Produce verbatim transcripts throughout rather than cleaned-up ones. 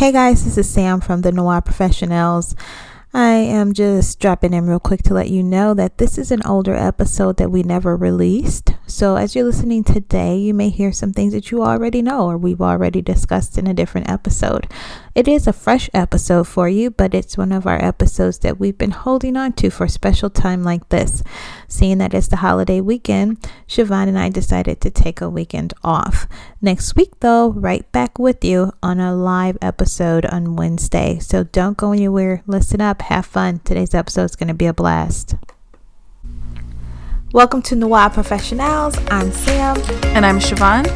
Hey guys, this is Sam from the Noir Professionals. I am just dropping in real quick to let you know that this is an older episode that we never released. So as you're listening today, you may hear some things that you already know or we've already discussed in a different episode. It is a fresh episode for you, but it's one of our episodes that we've been holding on to for a special time like this. Seeing that it's the holiday weekend, Shavon and I decided to take a weekend off. Next week, though, right back with you on a live episode on Wednesday. So don't go anywhere. Listen up. Have fun. Today's episode is going to be a blast. Welcome to Noir Professionals. I'm Sam. And I'm Shavon.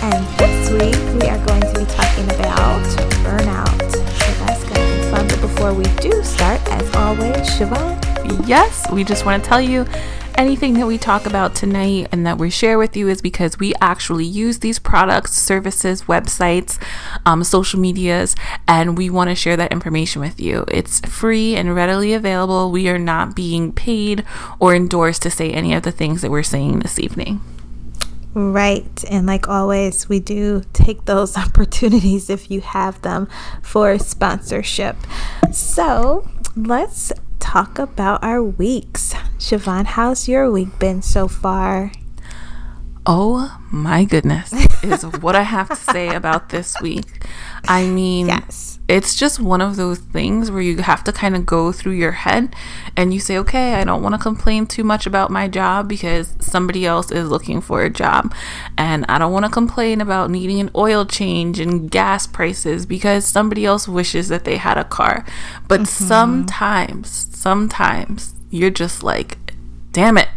And this week we are going to be talking about burnout. So that's going to be fun. But before we do start, as always, Shavon. Yes, we just want to tell you anything that we talk about tonight and that we share with you is because we actually use these products, services, websites, um, social medias, and we want to share that information with you. It's free and readily available. We are not being paid or endorsed to say any of the things that we're saying this evening. Right. And like always, we do take those opportunities if you have them for sponsorship. So let's talk about our weeks. Shavon, how's your week been so far? Oh my goodness is what I have to say about this week. I mean, yes. It's just one of those things where you have to kind of go through your head and you say, okay, I don't want to complain too much about my job because somebody else is looking for a job. And I don't want to complain about needing an oil change and gas prices because somebody else wishes that they had a car. But mm-hmm. sometimes, sometimes you're just like, damn it,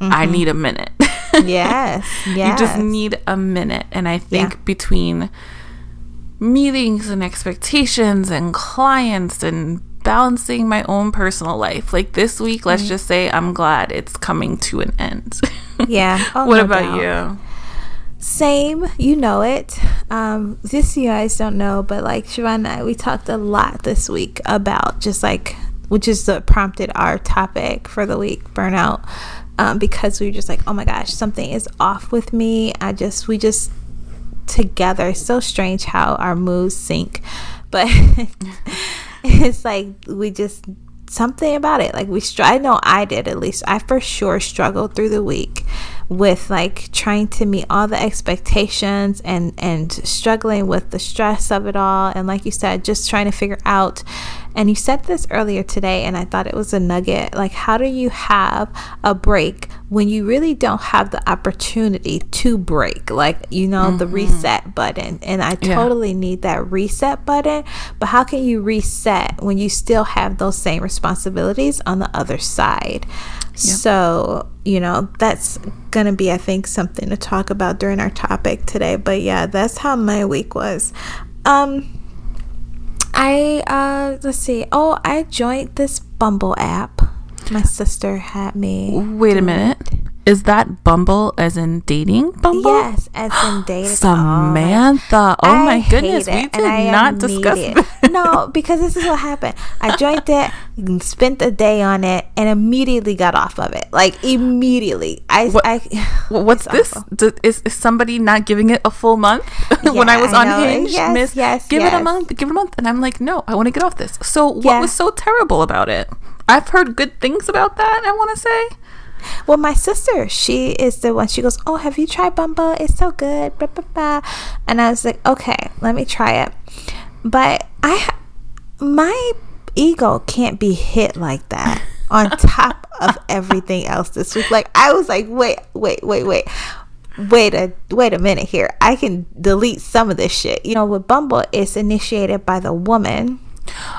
mm-hmm. I need a minute. Yes, yes. You just need a minute. And I think yeah. between meetings and expectations and clients and balancing my own personal life, like this week, let's mm-hmm. just say I'm glad it's coming to an end. Yeah. Oh, what no about doubt. you? Same, you know it. Um, this you guys don't know, but like Shavon and I, we talked a lot this week about just like, which is what prompted our topic for the week, burnout. Um, because we were just like, oh my gosh, something is off with me. I just, we just together. It's so strange how our moods sync, but it's like we just something about it. Like we, str- I know I did at least. I for sure struggled through the week with like trying to meet all the expectations and and struggling with the stress of it all. And like you said, just trying to figure out. And you said this earlier today, and I thought it was a nugget. Like, how do you have a break when you really don't have the opportunity to break? Like, you know, mm-hmm. the reset button. And I totally yeah. need that reset button. But how can you reset when you still have those same responsibilities on the other side? Yep. So, you know, that's going to be, I think, something to talk about during our topic today. But yeah, that's how my week was. Um... I, uh, let's see. Oh, I joined this Bumble app. My sister had me. Wait a minute. It. Is that Bumble as in dating Bumble? Yes, as in dating. Samantha. Oh, my I goodness. We did not discuss it. No, because this is what happened. I joined it, spent a day on it, and immediately got off of it. Like, immediately. I. What, I what's this? Do, is, is somebody not giving it a full month? Yeah, when I was I on know. Hinge, yes, miss, yes, give yes. it a month, give it a month. And I'm like, no, I want to get off this. So what yeah. was so terrible about it? I've heard good things about that, I want to say. Well, my sister, she is the one. She goes, oh, have you tried Bumble? It's so good. Blah, blah, blah. And I was like, okay, let me try it. But I, my ego can't be hit like that on top of everything else this week. Like, I was like, wait, wait, wait, wait. Wait a wait a minute here. I can delete some of this shit. You know, with Bumble, it's initiated by the woman.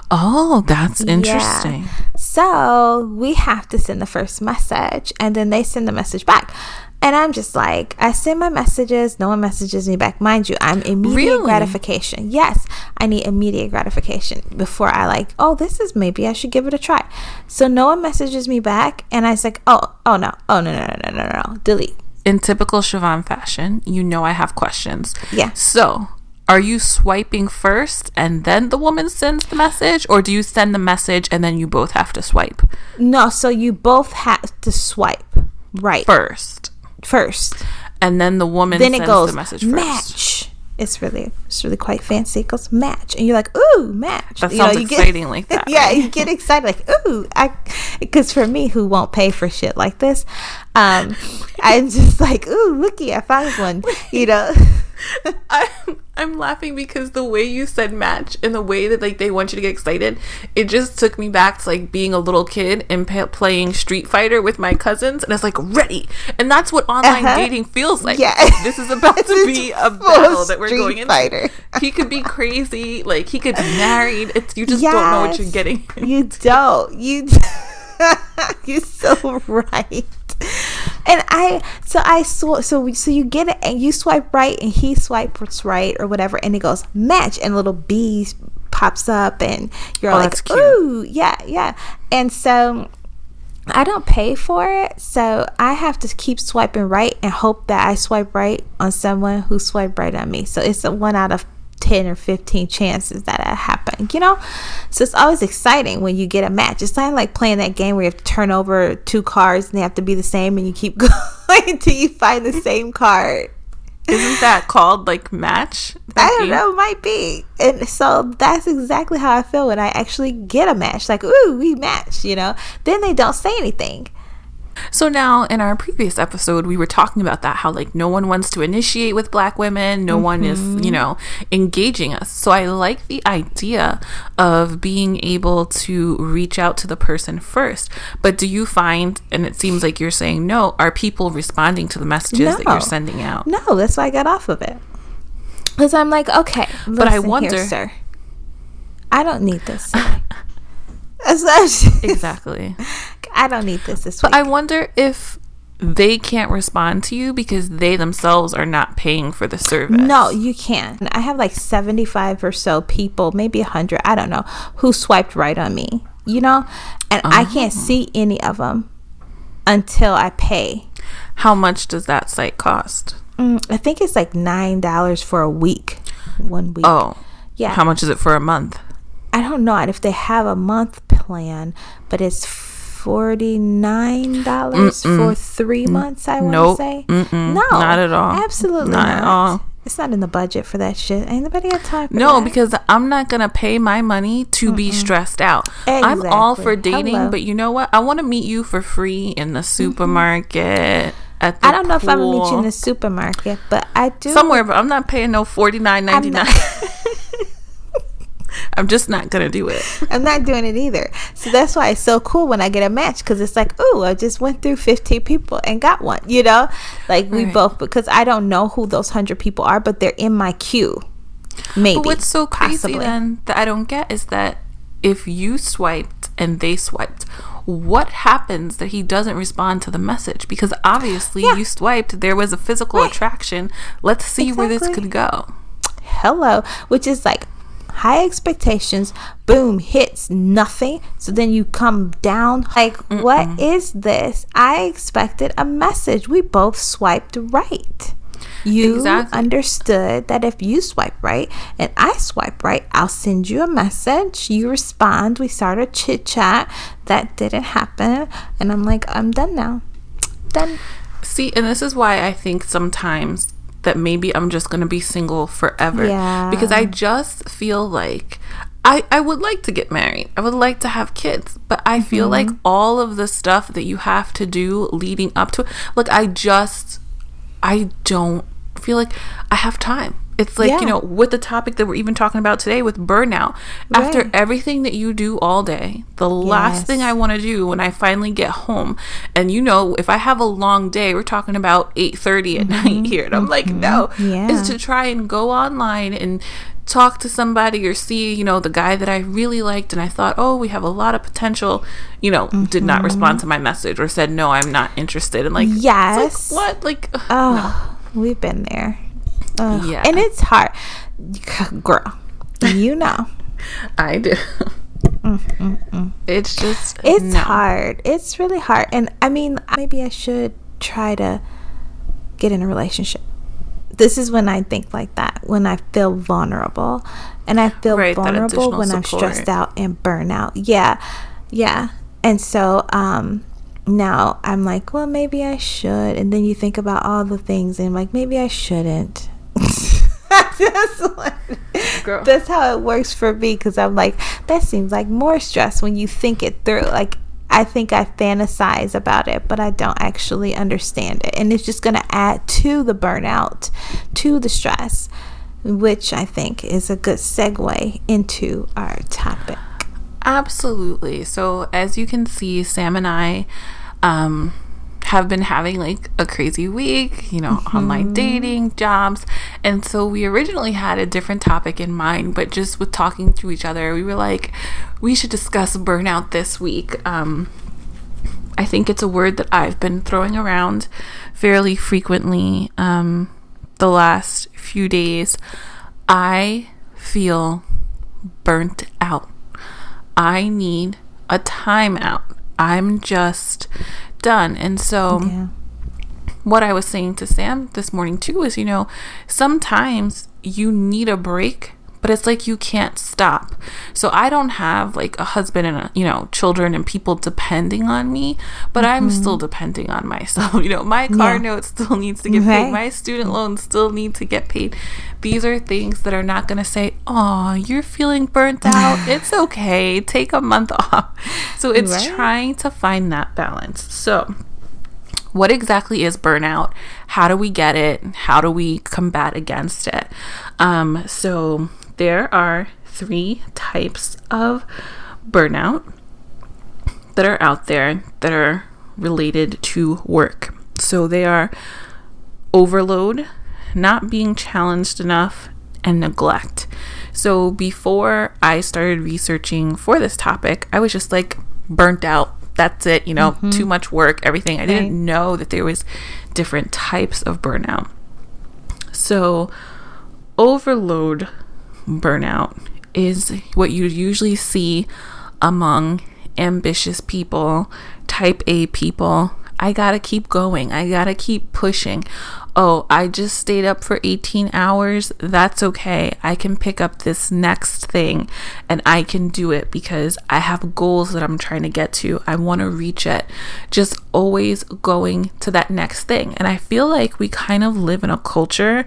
Oh, that's interesting. Yeah. So we have to send the first message and then they send the message back. And I'm just like, I send my messages. No one messages me back. Mind you, I'm immediate really? gratification. Yes, I need immediate gratification before I like, oh, this is maybe I should give it a try. So no one messages me back. And I was like, oh, oh, no. Oh, no, no, no, no, no, no. Delete. In typical Shavon fashion, you know I have questions. Yeah. So are you swiping first and then the woman sends the message, or do you send the message and then you both have to swipe? No, so you both have to swipe right first, first, and then the woman then sends it goes, the message first. Match, It's really, it's really quite fancy. It goes match, and you're like, ooh, match. That you sounds know, you exciting get, like that. Yeah, right? You get excited like, ooh, I. Because for me, who won't pay for shit like this, um, I'm just like, ooh, looky, I found one. You know, I'm I'm laughing because the way you said match and the way that like they want you to get excited, it just took me back to like being a little kid and pe- playing Street Fighter with my cousins, and it's like ready, and that's what online uh-huh. dating feels like. Yeah, this is about to be a battle that we're going into. Fighter. He could be crazy, like he could be married. It's, you just yes, don't know what you're getting into. You don't. You. You're so right. And I, so I saw, so we, so you get it and you swipe right and he swipes right or whatever, and it goes match and little bees pops up and you're oh, like, ooh, yeah, yeah. And so I don't pay for it. So I have to keep swiping right and hope that I swipe right on someone who swiped right on me. So it's a one out of ten or fifteen chances that it happened, you know. So it's always exciting when you get a match. It's not like playing that game where you have to turn over two cards and they have to be the same, and you keep going until you find the same card. Isn't that called like match? I don't game? know, might be. And so that's exactly how I feel when I actually get a match. Like, ooh, we matched, you know. Then they don't say anything. So now in our previous episode, we were talking about that, how like no one wants to initiate with Black women. No mm-hmm. one is, you know, engaging us. So I like the idea of being able to reach out to the person first. But do you find, and it seems like you're saying no, are people responding to the messages no. that you're sending out? No, that's why I got off of it. Because I'm like, okay, listen, but I wonder, here, sir, I don't need this. Exactly. I don't need this this week. But I wonder if they can't respond to you because they themselves are not paying for the service. No, you can't. I have like seventy-five or so people, maybe one hundred, I don't know, who swiped right on me, you know? And uh-huh. I can't see any of them until I pay. How much does that site cost? Mm, I think it's like nine dollars for a week. One week. Oh. Yeah. How much is it for a month? I don't know. And if they have a month plan, but it's forty-nine dollars Mm-mm. for three months, I want to nope. say. Mm-mm. No. Not at all. Absolutely not. Not at all. It's not in the budget for that shit. Ain't nobody got time for no, that. No, because I'm not going to pay my money to Mm-mm. be stressed out. Exactly. I'm all for dating, Hello. but you know what? I want to meet you for free in the supermarket. Mm-hmm. At the I don't pool. know if I'm going to meet you in the supermarket, but I do. Somewhere, but I'm not paying no forty-nine ninety-nine. I'm just not gonna do it. I'm not doing it either. So that's why it's so cool when I get a match, because it's like, ooh, I just went through fifteen people and got one, you know, like we right. both, because I don't know who those one hundred people are, but they're in my queue. Maybe. But what's so crazy possibly. then that I don't get is that if you swiped and they swiped, what happens that he doesn't respond to the message? Because obviously yeah. you swiped, there was a physical right. attraction. Let's see exactly. where this could go. Hello, which is like high expectations, boom, hits nothing. So then you come down like, Mm-mm. what is this? I expected a message. We both swiped right. You exactly. understood that if you swipe right and I swipe right, I'll send you a message. You respond. We start a chit chat. That didn't happen. And I'm like, I'm done now. Done. See, and this is why I think sometimes that maybe I'm just going to be single forever. Yeah. Because I just feel like I, I would like to get married. I would like to have kids. But I feel mm-hmm. like all of the stuff that you have to do leading up to it. Like, I just, I don't feel like I have time. It's like, yeah. you know, with the topic that we're even talking about today with burnout. Right. After everything that you do all day, the yes. last thing I want to do when I finally get home. And, you know, if I have a long day, we're talking about eight thirty at mm-hmm. night here. And I'm mm-hmm. like, no, yeah. is to try and go online and talk to somebody or see, you know, the guy that I really liked. And I thought, oh, we have a lot of potential, you know, mm-hmm. did not respond to my message or said, no, I'm not interested. And like, yes. like what? Like, oh, no. We've been there. Ugh. Yeah, and it's hard, girl. You know, I do. Mm, mm, mm. It's just it's no. hard. It's really hard. And I mean, maybe I should try to get in a relationship. This is when I think like that. When I feel vulnerable, and I feel right, vulnerable when support. I'm stressed out and burnout. Yeah, yeah. And so, um. now I'm like, well, maybe I should. And then you think about all the things and like, maybe I shouldn't. Like, girl. That's how it works for me, because I'm like, that seems like more stress when you think it through. Like, I think I fantasize about it, but I don't actually understand it. And it's just going to add to the burnout, to the stress, which I think is a good segue into our topic. Absolutely. So as you can see, Sam and I um, have been having like a crazy week, you know, mm-hmm. online dating, jobs. And so we originally had a different topic in mind, but just with talking to each other, we were like, we should discuss burnout this week. Um, I think it's a word that I've been throwing around fairly frequently um, the last few days. I feel burnt out. I need a timeout. I'm just done. And so yeah. What I was saying to Sam this morning too is, you know, sometimes you need a break, but it's like you can't stop. So I don't have like a husband and, a, you know, children and people depending on me, but mm-hmm. I'm still depending on myself. You know, my car yeah. note still needs to get okay. paid. My student loans still need to get paid. These are things that are not going to say, oh, you're feeling burnt out. It's okay. Take a month off. So it's right? trying to find that balance. So what exactly is burnout? How do we get it? How do we combat against it? Um, so there are three types of burnout that are out there that are related to work. So they are overload, not being challenged enough, and neglect. So before I started researching for this topic, I was just like, burnt out. That's it. You know, mm-hmm. too much work, everything. I didn't know that there was different types of burnout. So overload burnout is what you usually see among ambitious people, type A people. I gotta keep going. I gotta keep pushing. Oh, I just stayed up for eighteen hours. That's okay. I can pick up this next thing and I can do it because I have goals that I'm trying to get to. I want to reach it. Just always going to that next thing. And I feel like we kind of live in a culture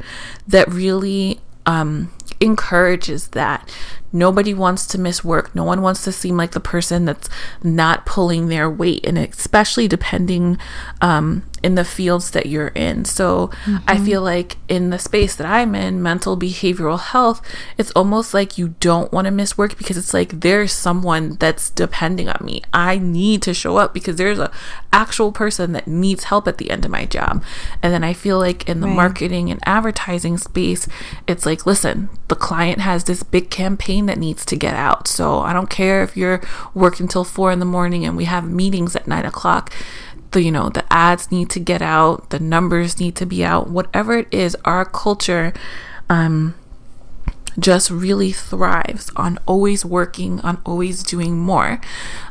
that really um, encourages that. Nobody wants to miss work. No one wants to seem like the person that's not pulling their weight, and especially depending um, in the fields that you're in. So mm-hmm. I feel like in the space that I'm in, mental behavioral health, it's almost like you don't want to miss work because it's like there's someone that's depending on me. I need to show up because there's a actual person that needs help at the end of my job. And then I feel like in the right. marketing and advertising space, it's like, listen, the client has this big campaign that needs to get out. So I don't care if you're working till four in the morning and we have meetings at nine o'clock. The, you know, the ads need to get out. The numbers need to be out. Whatever it is, our culture um, just really thrives on always working, on always doing more.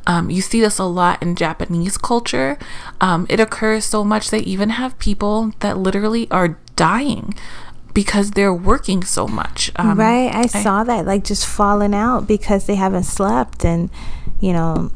Um, you see this a lot in Japanese culture. Um, it occurs so much they even have people that literally are dying because they're working so much. Um, right. I saw I, that, like, just falling out because they haven't slept and, you know,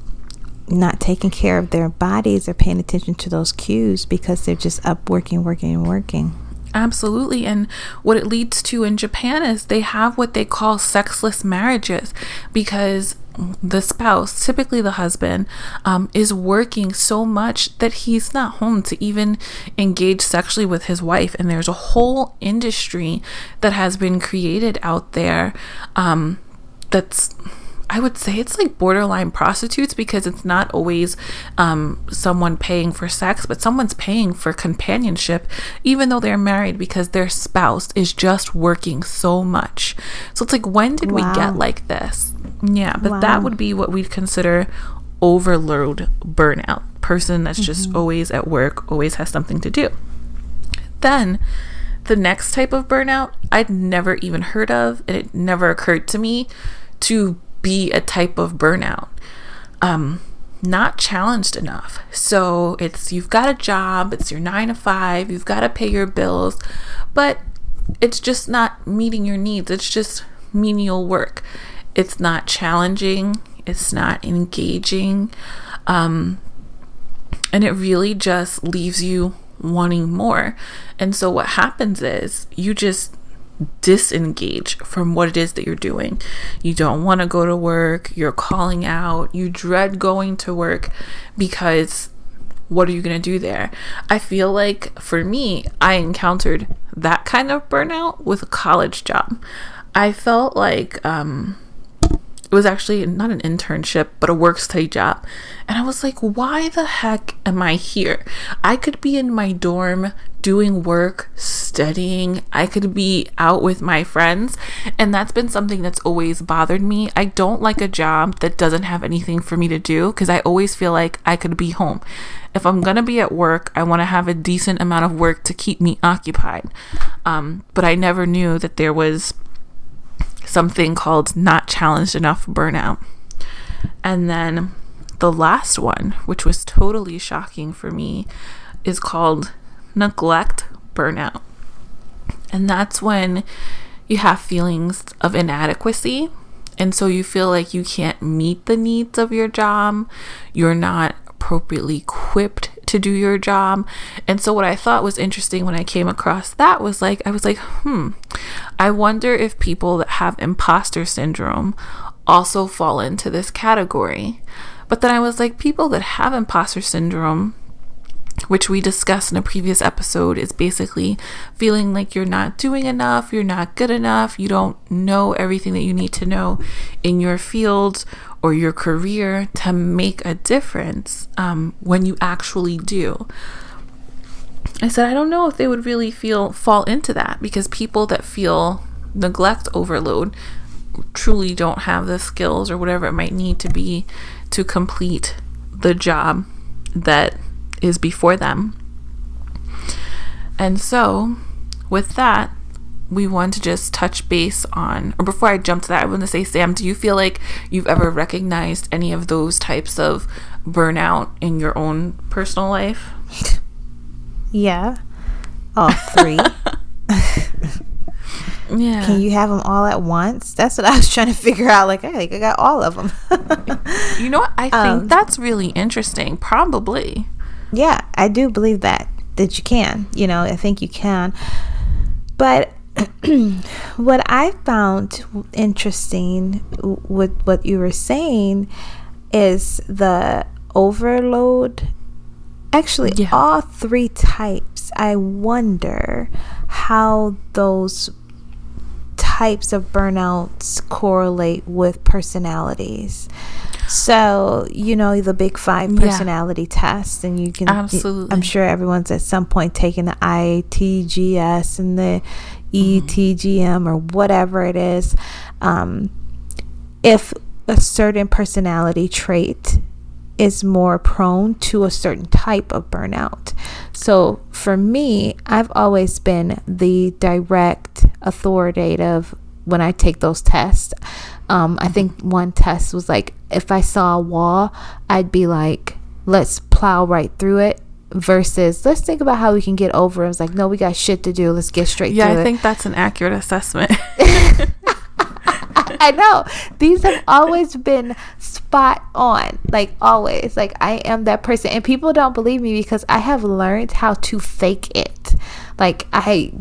not taking care of their bodies or paying attention to those cues because they're just up working, working, and working. Absolutely. And what it leads to in Japan is they have what they call sexless marriages because the spouse, typically the husband, um, is working so much that he's not home to even engage sexually with his wife. And there's a whole industry that has been created out there um, that's, I would say it's like borderline prostitutes because it's not always um, someone paying for sex, but someone's paying for companionship, even though they're married, because their spouse is just working so much. So it's like, when did wow. we get like this? Yeah, but wow. that would be what we'd consider overload burnout. Person that's mm-hmm. just always at work, always has something to do. Then the next type of burnout I'd never even heard of, and it never occurred to me to be a type of burnout. Um, not challenged enough. So it's, you've got a job, it's your nine to five, you've got to pay your bills, but it's just not meeting your needs. It's just menial work. It's not challenging. It's not engaging. Um, and it really just leaves you wanting more. And so what happens is you just disengage from what it is that you're doing. You don't want to go to work. You're calling out. You dread going to work because what are you going to do there? I feel like for me, I encountered that kind of burnout with a college job. I felt like um, it was actually not an internship, but a work study job. And I was like, why the heck am I here? I could be in my dorm doing work, studying. I could be out with my friends. And that's been something that's always bothered me. I don't like a job that doesn't have anything for me to do because I always feel like I could be home. If I'm going to be at work, I want to have a decent amount of work to keep me occupied. Um, but I never knew that there was something called not challenged enough burnout. And then the last one, which was totally shocking for me, is called neglect burnout. And that's when you have feelings of inadequacy. And so you feel like you can't meet the needs of your job. You're not appropriately equipped to do your job. And so what I thought was interesting when I came across that was like, I was like, hmm, I wonder if people that have imposter syndrome also fall into this category. But then I was like, people that have imposter syndrome, which we discussed in a previous episode, is basically feeling like you're not doing enough, you're not good enough, you don't know everything that you need to know in your field or your career to make a difference um, when you actually do. I said, I don't know if they would really feel fall into that because people that feel neglect overload truly don't have the skills or whatever it might need to be to complete the job that is before them. And so with that, we want to just touch base on, or before I jump to that, I want to say, Sam, do you feel like you've ever recognized any of those types of burnout in your own personal life? Yeah. All three. Yeah. Can you have them all at once? That's what I was trying to figure out. Like, I I got all of them. You know what? I think um, that's really interesting. Probably. Yeah, I do believe that, that you can, you know, I think you can. But what I found interesting with what you were saying is the overload. Actually, yeah. All three types, I wonder how those types of burnouts correlate with personalities. So, you know, the big five personality yeah. tests, and you can, absolutely. I'm sure everyone's at some point taking the I T G S and the E T G M or whatever it is. Um, if a certain personality trait is more prone to a certain type of burnout. So for me, I've always been the direct, authoritative when I take those tests. Um, I think one test was like, if I saw a wall, I'd be like, let's plow right through it versus let's think about how we can get over it. I was like, no, we got shit to do. Let's get straight yeah, through I it. Yeah, I think that's an accurate assessment. I know. These have always been spot on. Like, always. Like, I am that person. And people don't believe me because I have learned how to fake it. Like, I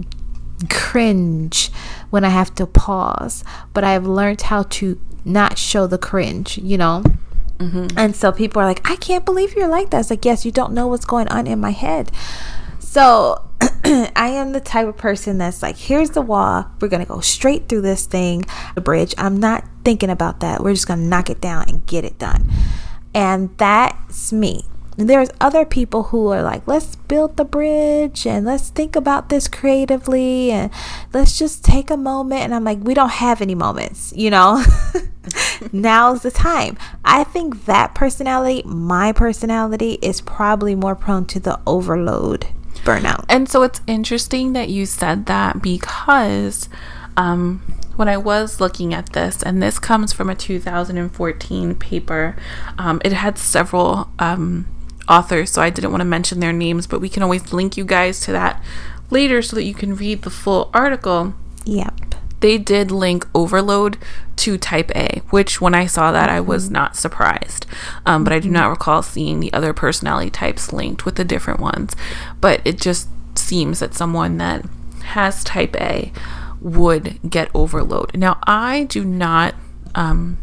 cringe when I have to pause, but I've learned how to not show the cringe, you know? Mm-hmm. And so people are like, I can't believe you're like that. It's like, yes, you don't know what's going on in my head. So I am the type of person that's like, here's the wall. We're going to go straight through this thing, the bridge. I'm not thinking about that. We're just going to knock it down and get it done. And that's me. There's other people who are like, let's build the bridge and let's think about this creatively and let's just take a moment. And I'm like, we don't have any moments, you know. Now's the time. I think that personality, my personality, is probably more prone to the overload burnout. And so it's interesting that you said that because um when I was looking at this, and this comes from a two thousand fourteen paper, um it had several um authors, so I didn't want to mention their names, but we can always link you guys to that later so that you can read the full article. Yep. They did link overload to type A, which when I saw that, I was not surprised. Um, but I do not recall seeing the other personality types linked with the different ones. But it just seems that someone that has type A would get overload. Now, I do not um,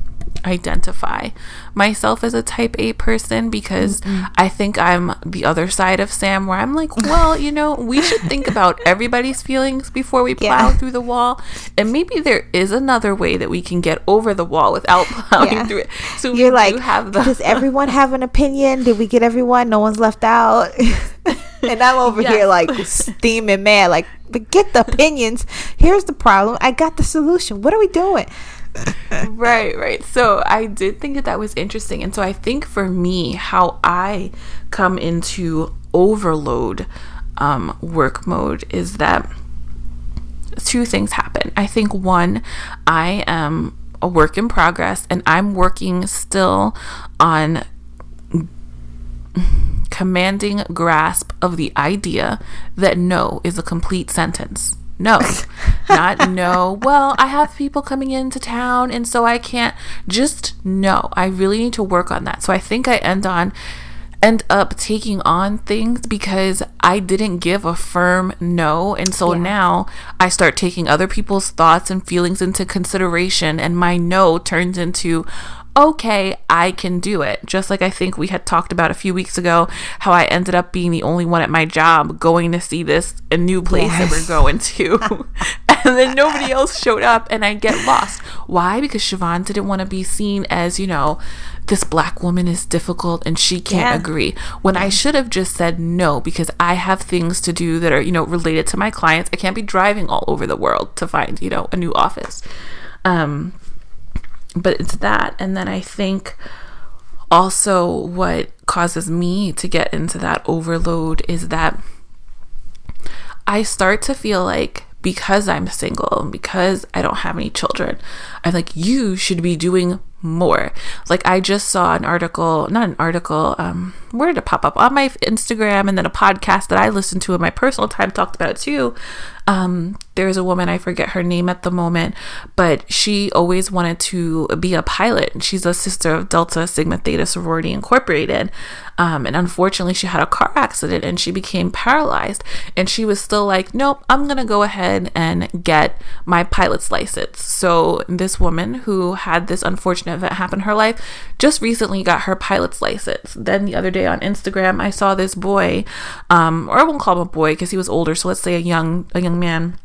identify myself as a type A person because mm-hmm. I think I'm the other side of Sam, where I'm like, well, you know, we should think about everybody's feelings before we plow yeah. through the wall. And maybe there is another way that we can get over the wall without plowing yeah. through it. So you're like, have the- does everyone have an opinion? Did we get everyone? No one's left out. And I'm over yes. here like steaming mad, like, but get the opinions. Here's the problem. I got the solution. What are we doing? right right so I did think that that was interesting, and so I think for me, how I come into overload um work mode is that two things happen. I think one, I am a work in progress, and I'm working still on commanding grasp of the idea that no is a complete sentence. No, not no. Well, I have people coming into town, and so I can't just no. I really need to work on that. So I think I end on end up taking on things because I didn't give a firm no. And so yeah. now I start taking other people's thoughts and feelings into consideration, and my no turns into, okay, I can do it. Just like I think we had talked about a few weeks ago, how I ended up being the only one at my job going to see this a new place yes. that we're going to. And then nobody else showed up, and I get lost. Why? Because Shavon didn't want to be seen as, you know, this black woman is difficult and she can't yeah. agree. When I should have just said no, because I have things to do that are, you know, related to my clients. I can't be driving all over the world to find, you know, a new office. Um, But it's that. And then I think also what causes me to get into that overload is that I start to feel like, because I'm single and because I don't have any children, I'm like, you should be doing more. Like, I just saw an article, not an article, um, where did it pop up? On my Instagram, and then a podcast that I listened to in my personal time talked about it too. Um, there's a woman, I forget her name at the moment, but she always wanted to be a pilot. She's a sister of Delta Sigma Theta Sorority Incorporated. Um, and unfortunately, she had a car accident and she became paralyzed. And she was still like, nope, I'm going to go ahead and get my pilot's license. So this woman who had this unfortunate event happen in her life just recently got her pilot's license. Then the other day on Instagram, I saw this boy, um, or I won't call him a boy because he was older. So let's say a young, a young man.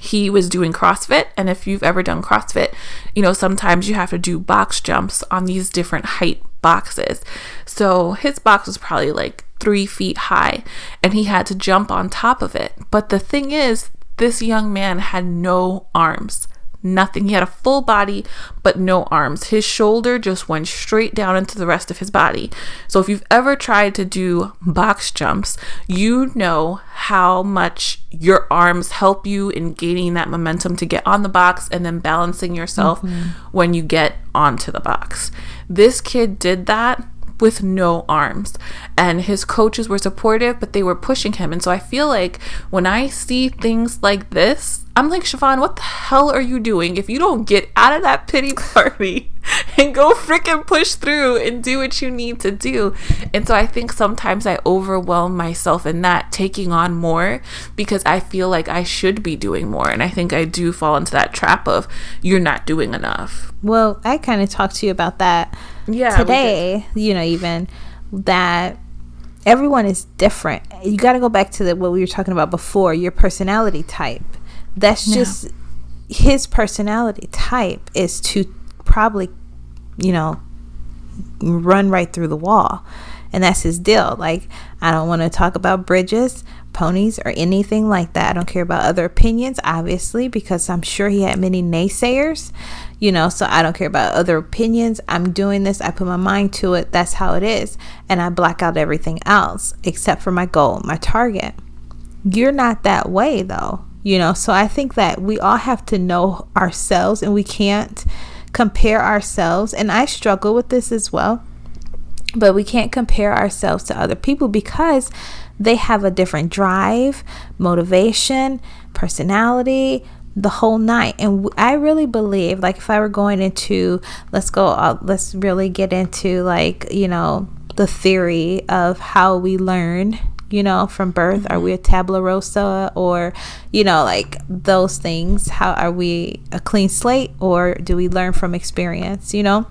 He was doing CrossFit, and if you've ever done CrossFit, you know, sometimes you have to do box jumps on these different height boxes. So his box was probably like three feet high, and he had to jump on top of it. But the thing is, this young man had no arms, nothing. He had a full body, but no arms. His shoulder just went straight down into the rest of his body. So if you've ever tried to do box jumps, you know how much your arms help you in gaining that momentum to get on the box and then balancing yourself mm-hmm. when you get onto the box. This kid did that with no arms, and his coaches were supportive, but they were pushing him. And so I feel like when I see things like this, I'm like, Shavon, what the hell are you doing? If you don't get out of that pity party and go freaking push through and do what you need to do. And so I think sometimes I overwhelm myself in that, taking on more because I feel like I should be doing more. And I think I do fall into that trap of, you're not doing enough. Well, I kind of talked to you about that yeah, today, you know, even that everyone is different. You got to go back to the, what we were talking about before, your personality type. That's just no. his personality type is to probably, you know, run right through the wall. And that's his deal. Like, I don't want to talk about bridges, ponies, or anything like that. I don't care about other opinions, obviously, because I'm sure he had many naysayers, you know, so I don't care about other opinions. I'm doing this. I put my mind to it. That's how it is. And I black out everything else except for my goal, my target. You're not that way, though. You know, so I think that we all have to know ourselves, and we can't compare ourselves. And I struggle with this as well, but we can't compare ourselves to other people because they have a different drive, motivation, personality, the whole night. And I really believe, like, if I were going into, let's go, uh, let's really get into, like, you know, the theory of how we learn you know, from birth? Mm-hmm. Are we a tabula rasa, or, you know, like those things? How are we a clean slate, or do we learn from experience, you know?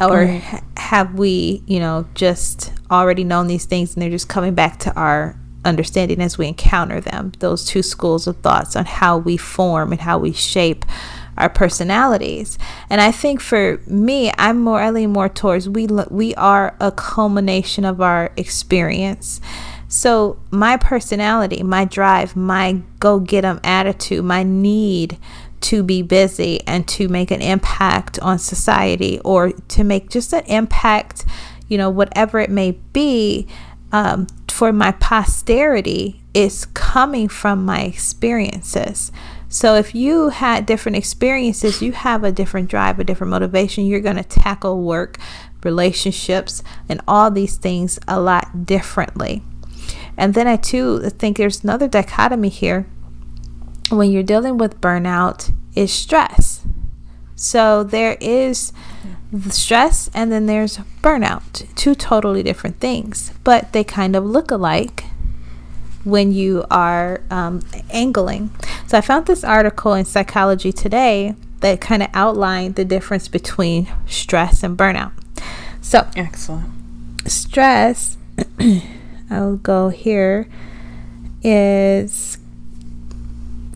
Or mm-hmm. have we, you know, just already known these things and they're just coming back to our understanding as we encounter them? Those two schools of thoughts on how we form and how we shape our personalities. And I think for me, I'm more, I lean more towards we we are a culmination of our experience. So my personality, my drive, my go-get-em attitude, my need to be busy and to make an impact on society, or to make just an impact, you know, whatever it may be, um, for my posterity, is coming from my experiences. So if you had different experiences, you have a different drive, a different motivation. You're going to tackle work, relationships, and all these things a lot differently. And then I too think there's another dichotomy here. When you're dealing with burnout, is stress. So there is the stress, and then there's burnout. Two totally different things, but they kind of look alike when you are um, angling. So I found this article in Psychology Today that kind of outlined the difference between stress and burnout. So excellent. Stress, I'll go here, is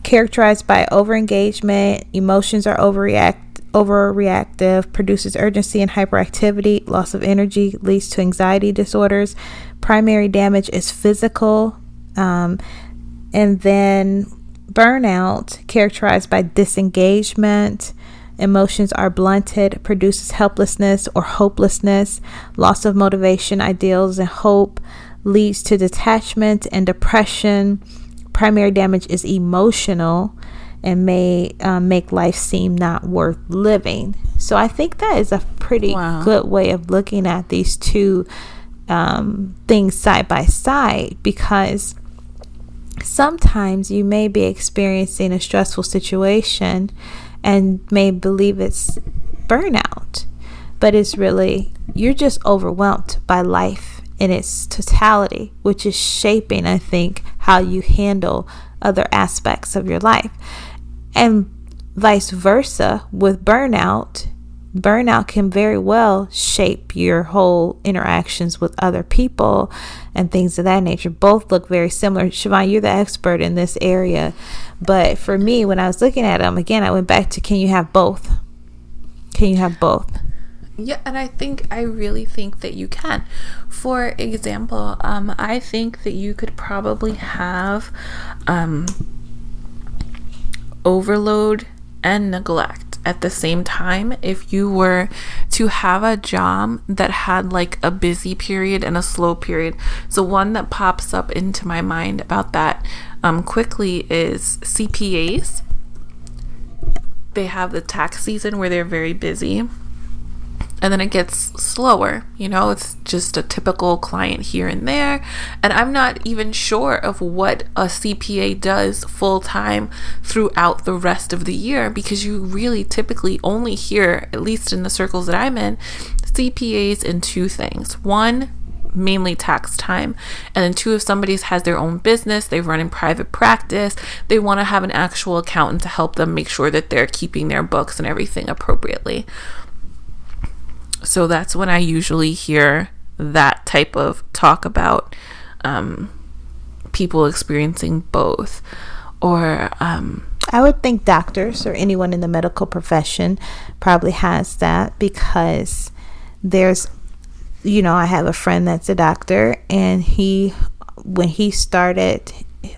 characterized by overengagement. Emotions are overreact, overreactive, produces urgency and hyperactivity. Loss of energy leads to anxiety disorders. Primary damage is physical. Um, and then burnout, characterized by disengagement. Emotions are blunted, produces helplessness or hopelessness. Loss of motivation, ideals, and hope leads to detachment and depression. Primary damage is emotional and may um, make life seem not worth living. So I think that is a pretty wow. good way of looking at these two um, things side by side, because sometimes you may be experiencing a stressful situation and may believe it's burnout, but it's really, you're just overwhelmed by life in its totality, which is shaping, I think, how you handle other aspects of your life. And vice versa with burnout, burnout can very well shape your whole interactions with other people and things of that nature. Both look very similar. Shavon, you're the expert in this area. But for me, when I was looking at them, again, I went back to, can you have both? Can you have both? Yeah, and I think, I really think that you can. For example, um, I think that you could probably have um, overload and neglect at the same time if you were to have a job that had like a busy period and a slow period. So one that pops up into my mind about that um, quickly is C P As. They have the tax season where they're very busy. And then it gets slower, you know, it's just a typical client here and there. And I'm not even sure of what a C P A does full time throughout the rest of the year, because you really typically only hear, at least in the circles that I'm in, C P As in two things. One, mainly tax time. And then two, if somebody has their own business, they run in private practice, they want to have an actual accountant to help them make sure that they're keeping their books and everything appropriately. So that's when I usually hear that type of talk about um, people experiencing both. Or um, I would think doctors or anyone in the medical profession probably has that, because there's, you know, I have a friend that's a doctor, and he, when he started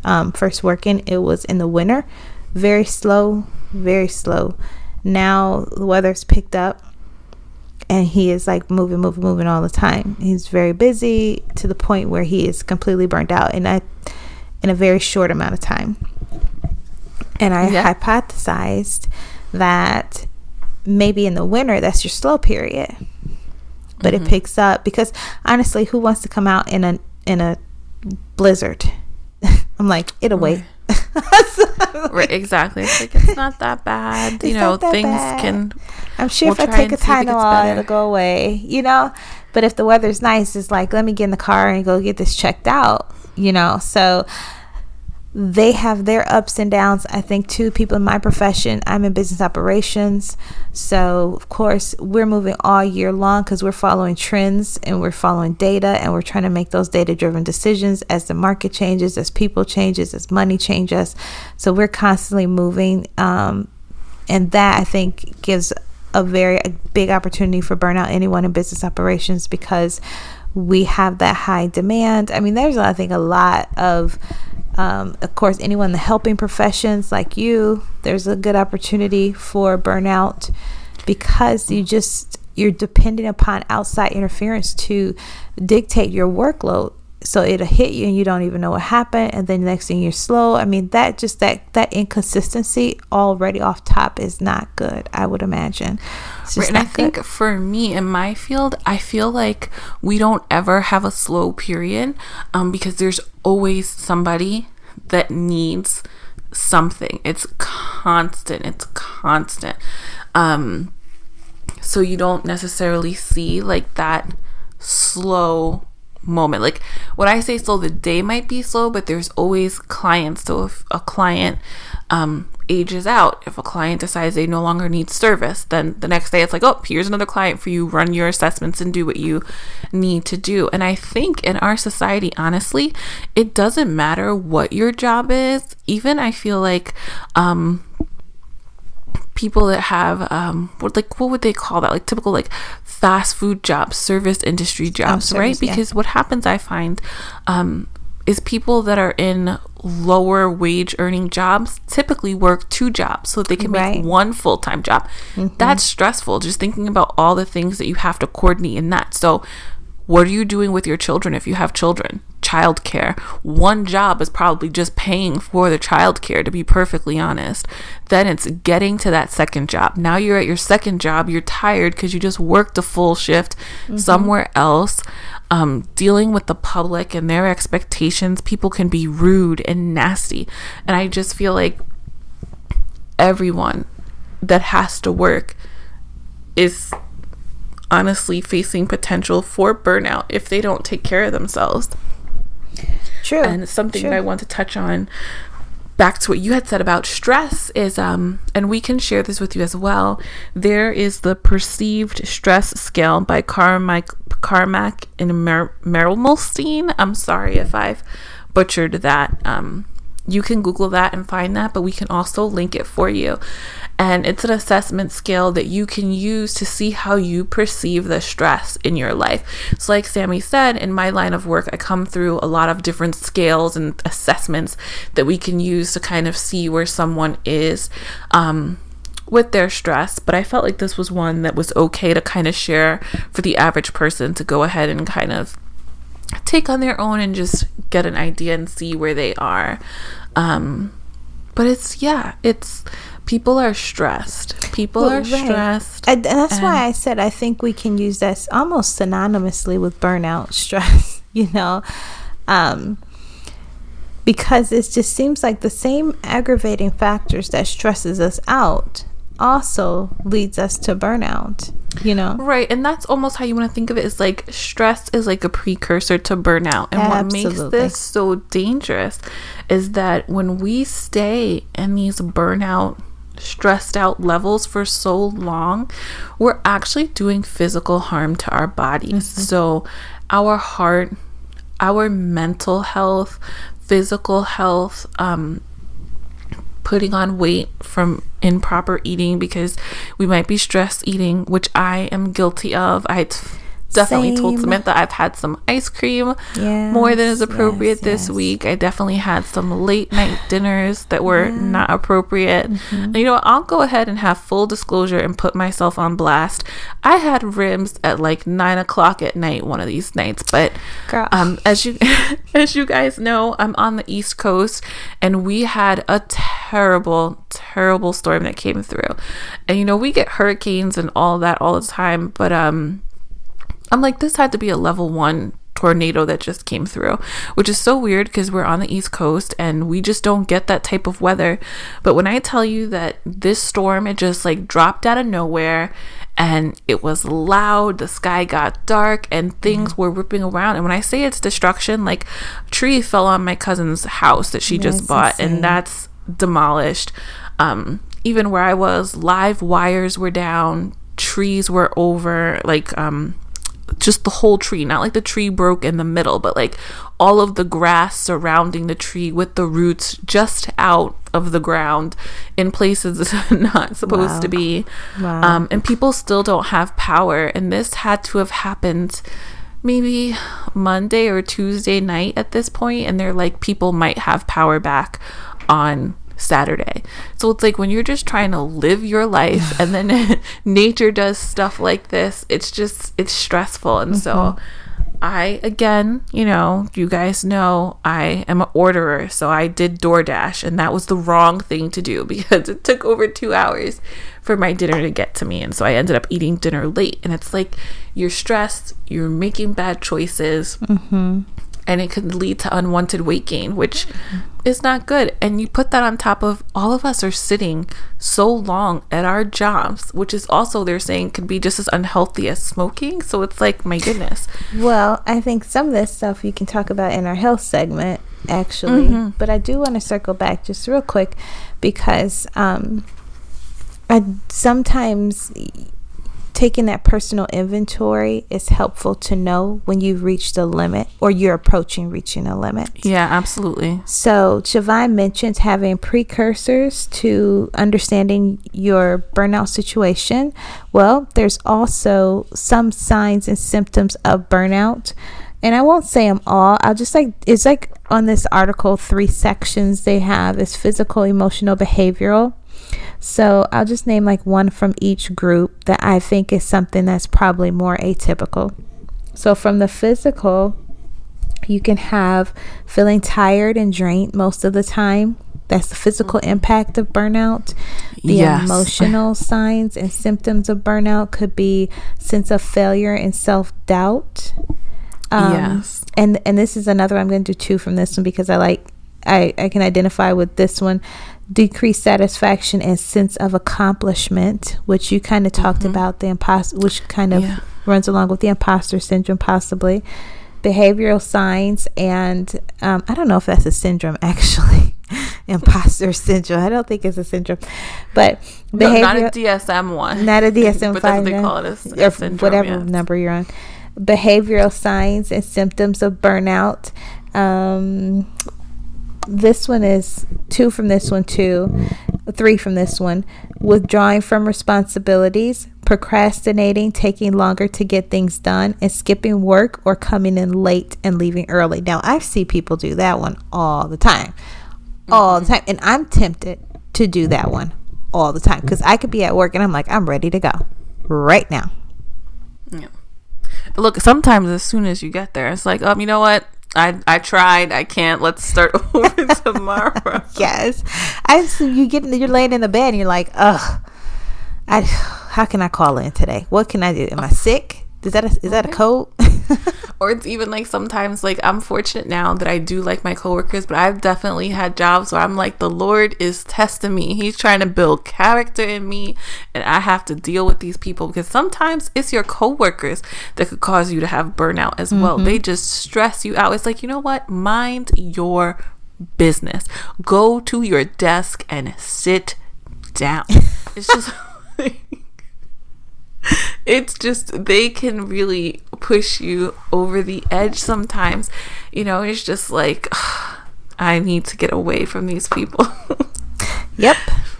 um, first working, it was in the winter, very slow, very slow. Now the weather's picked up. And he is like moving, moving, moving all the time. He's very busy to the point where he is completely burned out in a, in a very short amount of time. And I yeah. hypothesized that maybe in the winter, that's your slow period. But mm-hmm. it picks up, because honestly, who wants to come out in a in a blizzard? I'm like, it'll wait. Right, exactly. It's like, it's not that bad. You it's know, things bad. can... I'm sure we'll if I take a Tylenol, it'll go away, you know? But if the weather's nice, it's like, let me get in the car and go get this checked out, you know? So they have their ups and downs. I think, too, people in my profession, I'm in business operations. So, of course, we're moving all year long because we're following trends and we're following data and we're trying to make those data-driven decisions as the market changes, as people changes, as money changes. So we're constantly moving. Um, and that, I think, gives a very a big opportunity for burnout, anyone in business operations, because we have that high demand. I mean, there's, I think, a lot of... Um, of course, anyone in the helping professions like you, there's a good opportunity for burnout because you just, you're dependent upon outside interference to dictate your workload. So it'll hit you and you don't even know what happened. And then next thing you're slow. I mean, that just that that inconsistency already off top is not good, I would imagine. It's just right, and I good. think for me in my field, I feel like we don't ever have a slow period um, because there's always somebody that needs something. It's constant. It's constant. Um, so you don't necessarily see like that slow moment. Like when I say slow, the day might be slow, but there's always clients. So if a client um ages out, if a client decides they no longer need service, then the next day it's like, oh, here's another client for you, run your assessments and do what you need to do. And I think in our society, honestly, it doesn't matter what your job is. Even I feel like um people that have um what, like what would they call that, like typical like fast food jobs, service industry jobs, oh, right service, because yeah. What happens I find um is people that are in lower wage earning jobs typically work two jobs so they can make right. one full-time job. Mm-hmm. That's stressful, just thinking about all the things that you have to coordinate in that. So what are you doing with your children if you have children? Childcare. One job is probably just paying for the childcare, to be perfectly honest. Then it's getting to that second job. Now you're at your second job. You're tired because you just worked a full shift mm-hmm. somewhere else. Um, dealing with the public and their expectations. People can be rude and nasty. And I just feel like everyone that has to work is honestly facing potential for burnout if they don't take care of themselves. True. And something True. that I want to touch on, back to what you had said about stress, is um and we can share this with you as well. There is the perceived stress scale by Carmack Carmack and Mer- Mermelstein. I'm sorry if I've butchered that. Um you can Google that and find that, but we can also link it for you. And it's an assessment scale that you can use to see how you perceive the stress in your life. So like Sammy said, in my line of work, I come through a lot of different scales and assessments that we can use to kind of see where someone is um, with their stress. But I felt like this was one that was okay to kind of share for the average person to go ahead and kind of take on their own and just get an idea and see where they are. Um, but it's, yeah, it's, people are stressed. People well, are right. stressed. And, and that's and why I said, I think we can use that almost synonymously with burnout stress, you know, um, because it just seems like the same aggravating factors that stresses us out also leads us to burnout, you know? Right. And that's almost how you want to think of it, is like stress is like a precursor to burnout. And Absolutely. what makes this so dangerous is that when we stay in these burnout, stressed out levels for so long, we're actually doing physical harm to our bodies. Mm-hmm. So our heart, our mental health, physical health, um, putting on weight from improper eating, because we might be stress eating, which I am guilty of. I t- definitely Same. told Samantha I've had some ice cream yes, more than is appropriate yes, this yes. week. I definitely had some late night dinners that were yeah. not appropriate. Mm-hmm. And, you know, I'll go ahead and have full disclosure and put myself on blast. I had ribs at like nine o'clock at night one of these nights, but Girl. um as you as you guys know, I'm on the East Coast, and we had a terrible terrible storm that came through. And you know, we get hurricanes and all that all the time, but um I'm like, this had to be a level one tornado that just came through, which is so weird because we're on the East Coast and we just don't get that type of weather. But when I tell you that this storm, it just like dropped out of nowhere and it was loud, the sky got dark and things were ripping around. And when I say it's destruction, like a tree fell on my cousin's house that she that's just bought insane. And that's demolished. Um, even where I was, live wires were down, trees were over, like um, just the whole tree, not like the tree broke in the middle, but like all of the grass surrounding the tree with the roots just out of the ground in places it's not supposed wow. to be. Wow. Um, and people still don't have power. And this had to have happened maybe Monday or Tuesday night at this point. And they're like, people might have power back on Saturday. So it's like when you're just trying to live your life and then nature does stuff like this, it's just, it's stressful. And mm-hmm. so I, again, you know, you guys know I am an orderer. So I did DoorDash and that was the wrong thing to do because it took over two hours for my dinner to get to me. And so I ended up eating dinner late. And it's like you're stressed, you're making bad choices. Mm-hmm. And it could lead to unwanted weight gain, which is not good. And you put that on top of all of us are sitting so long at our jobs, which is also, they're saying, could be just as unhealthy as smoking. So it's like, my goodness. Well, I think some of this stuff you can talk about in our health segment, actually. Mm-hmm. But I do want to circle back just real quick because um, I sometimes... taking that personal inventory is helpful to know when you've reached a limit or you're approaching reaching a limit. Yeah, absolutely. So Shavon mentions having precursors to understanding your burnout situation. Well, there's also some signs and symptoms of burnout. And I won't say them all. I'll just like, it's like on this article, three sections they have is physical, emotional, behavioral. So I'll just name like one from each group that I think is something that's probably more atypical. So from the physical, you can have feeling tired and drained most of the time. That's the physical impact of burnout. The yes. emotional signs and symptoms of burnout could be sense of failure and self-doubt. Um, yes. And, and this is another, I'm going to do two from this one because I like, I, I can identify with this one. Decreased satisfaction and sense of accomplishment, which you kind of talked mm-hmm. about the imposter, which kind of yeah. runs along with the imposter syndrome, possibly. Behavioral signs. And um, I don't know if that's a syndrome, actually. Imposter syndrome. I don't think it's a syndrome, but no, behavior- not a D S M one, not a D S M but that's what they call it, a, a syndrome, whatever yeah. number you're on. Behavioral signs and symptoms of burnout. Um, This one is two from this one, two, three from this one. Withdrawing from responsibilities, procrastinating, taking longer to get things done, and skipping work or coming in late and leaving early. Now, I see people do that one all the time, all the time. And I'm tempted to do that one all the time because I could be at work and I'm like, I'm ready to go right now. Yeah. Look, sometimes as soon as you get there, it's like, um, you know what? I I tried. I can't. Let's start over tomorrow. Yes, I. So you get in, you're laying in the bed and you're like, ugh. I. How can I call in today? What can I do? Am I sick? Is that a, is okay. that a cold? Or it's even like sometimes like I'm fortunate now that I do like my coworkers, but I've definitely had jobs where I'm like, the Lord is testing me. He's trying to build character in me and I have to deal with these people because sometimes it's your coworkers that could cause you to have burnout as mm-hmm. well. They just stress you out. It's like, you know what? Mind your business. Go to your desk and sit down. It's just it's just they can really push you over the edge sometimes, you know. It's just like, oh, I need to get away from these people. Yep,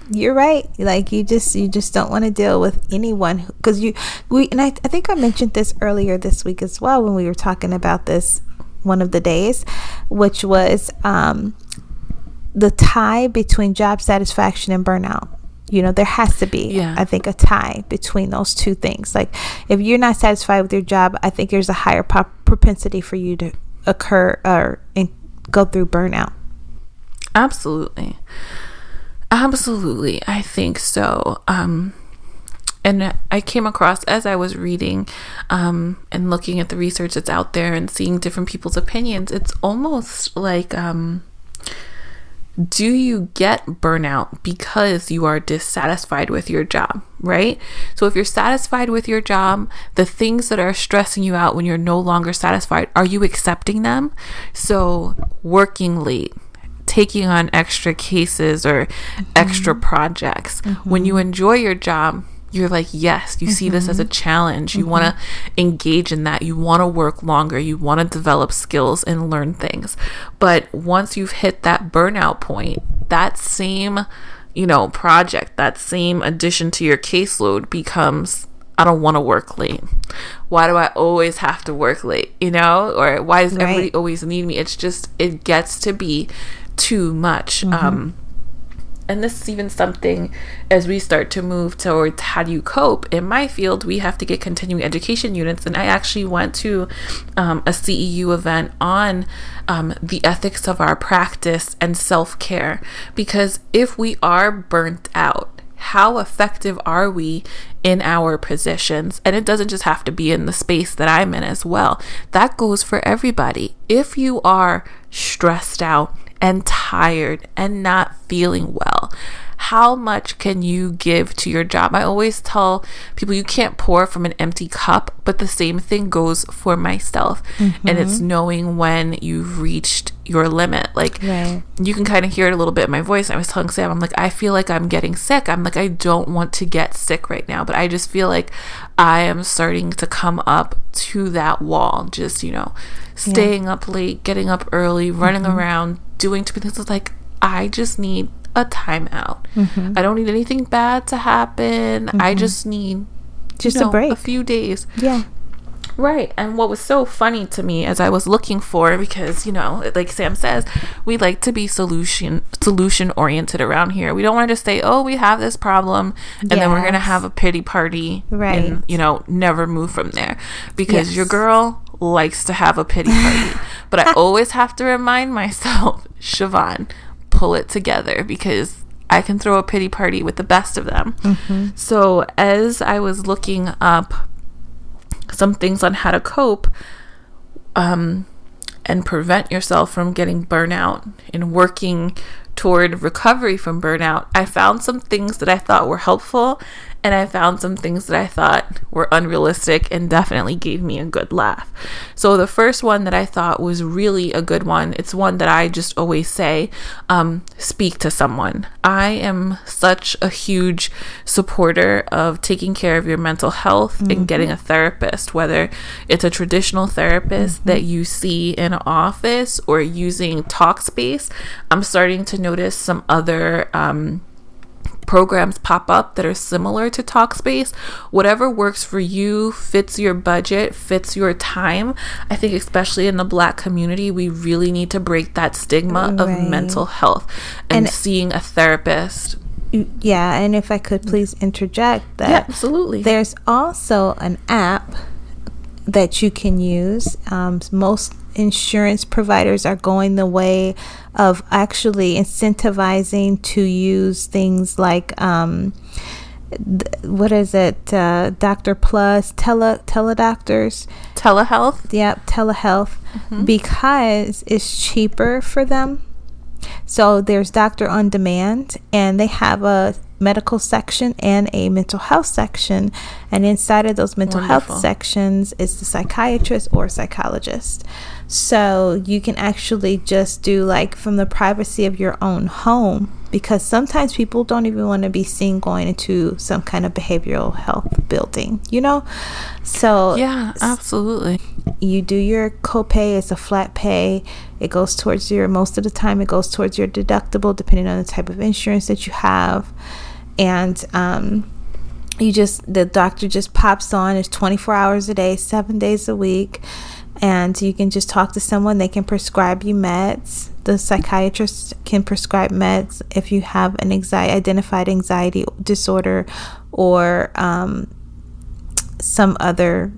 you're right. Like you just you just don't want to deal with anyone because you we and I, I think I mentioned this earlier this week as well when we were talking about this one of the days, which was um the tie between job satisfaction and burnout. You know, there has to be, yeah. I think, a tie between those two things. Like, if you're not satisfied with your job, I think there's a higher prop- propensity for you to occur or in- go through burnout. Absolutely. Absolutely. I think so. Um, And I came across, as I was reading um, and looking at the research that's out there and seeing different people's opinions, it's almost like, um, do you get burnout because you are dissatisfied with your job, right? So if you're satisfied with your job, the things that are stressing you out when you're no longer satisfied, are you accepting them? So working late, taking on extra cases or mm-hmm. extra projects. Mm-hmm. When you enjoy your job, you're like, yes, you mm-hmm. see this as a challenge. You mm-hmm. want to engage in that. You want to work longer. You want to develop skills and learn things. But once you've hit that burnout point, that same, you know, project, that same addition to your caseload becomes, I don't want to work late. Why do I always have to work late? You know, or why does right. everybody always need me? It's just, it gets to be too much. Mm-hmm. Um, And this is even something as we start to move towards how do you cope. In my field, we have to get continuing education units. And I actually went to um, a C E U event on um, the ethics of our practice and self-care. Because if we are burnt out, how effective are we in our positions? And it doesn't just have to be in the space that I'm in as well. That goes for everybody. If you are stressed out and tired and not feeling well, how much can you give to your job? I always tell people you can't pour from an empty cup, but the same thing goes for myself. Mm-hmm. And it's knowing when you've reached your limit. Like right. you can kind of hear it a little bit in my voice. I was telling Sam, I'm like, I feel like I'm getting sick. I'm like, I don't want to get sick right now, but I just feel like I am starting to come up to that wall. Just, you know, staying yeah. up late, getting up early, running mm-hmm. around, doing two things. It's like, I just need a timeout. Mm-hmm. I don't need anything bad to happen. Mm-hmm. I just need just you know, a break, a few days. Yeah, right. And what was so funny to me as I was looking for, because you know, like Sam says, we like to be solution solution oriented around here. We don't want to just say, oh, we have this problem, and yes. then we're gonna have a pity party, right? And you know, never move from there, because yes. your girl likes to have a pity party. But I always have to remind myself, Shavon, pull it together, because I can throw a pity party with the best of them. Mm-hmm. So as I was looking up some things on how to cope um, and prevent yourself from getting burnout and working toward recovery from burnout, I found some things that I thought were helpful, and I found some things that I thought were unrealistic and definitely gave me a good laugh. So the first one that I thought was really a good one, it's one that I just always say, um, speak to someone. I am such a huge supporter of taking care of your mental health mm-hmm. and getting a therapist, whether it's a traditional therapist mm-hmm. that you see in an office or using Talkspace. I'm starting to notice some other um, programs pop up that are similar to Talkspace. Whatever works for you, fits your budget, fits your time. I think especially in the Black community, we really need to break that stigma right. of mental health and, and seeing a therapist. Yeah, and if I could please interject that. Yeah, absolutely. There's also an app that you can use. Um, most insurance providers are going the way of actually incentivizing to use things like um th- what is it uh Doctor Plus, tele teledoctors telehealth yep telehealth mm-hmm. because it's cheaper for them. So there's Doctor on Demand, and they have a medical section and a mental health section, and inside of those mental Wonderful. health sections is the psychiatrist or psychologist. So you can actually just do like from the privacy of your own home, because sometimes people don't even want to be seen going into some kind of behavioral health building, you know? So yeah, absolutely. You do your copay, it's a flat pay. It goes towards your, most of the time it goes towards your deductible, depending on the type of insurance that you have. And um, you just, the doctor just pops on. It's twenty-four hours a day, seven days a week. And you can just talk to someone. They can prescribe you meds. The psychiatrist can prescribe meds if you have an anxiety, identified anxiety disorder or um, some other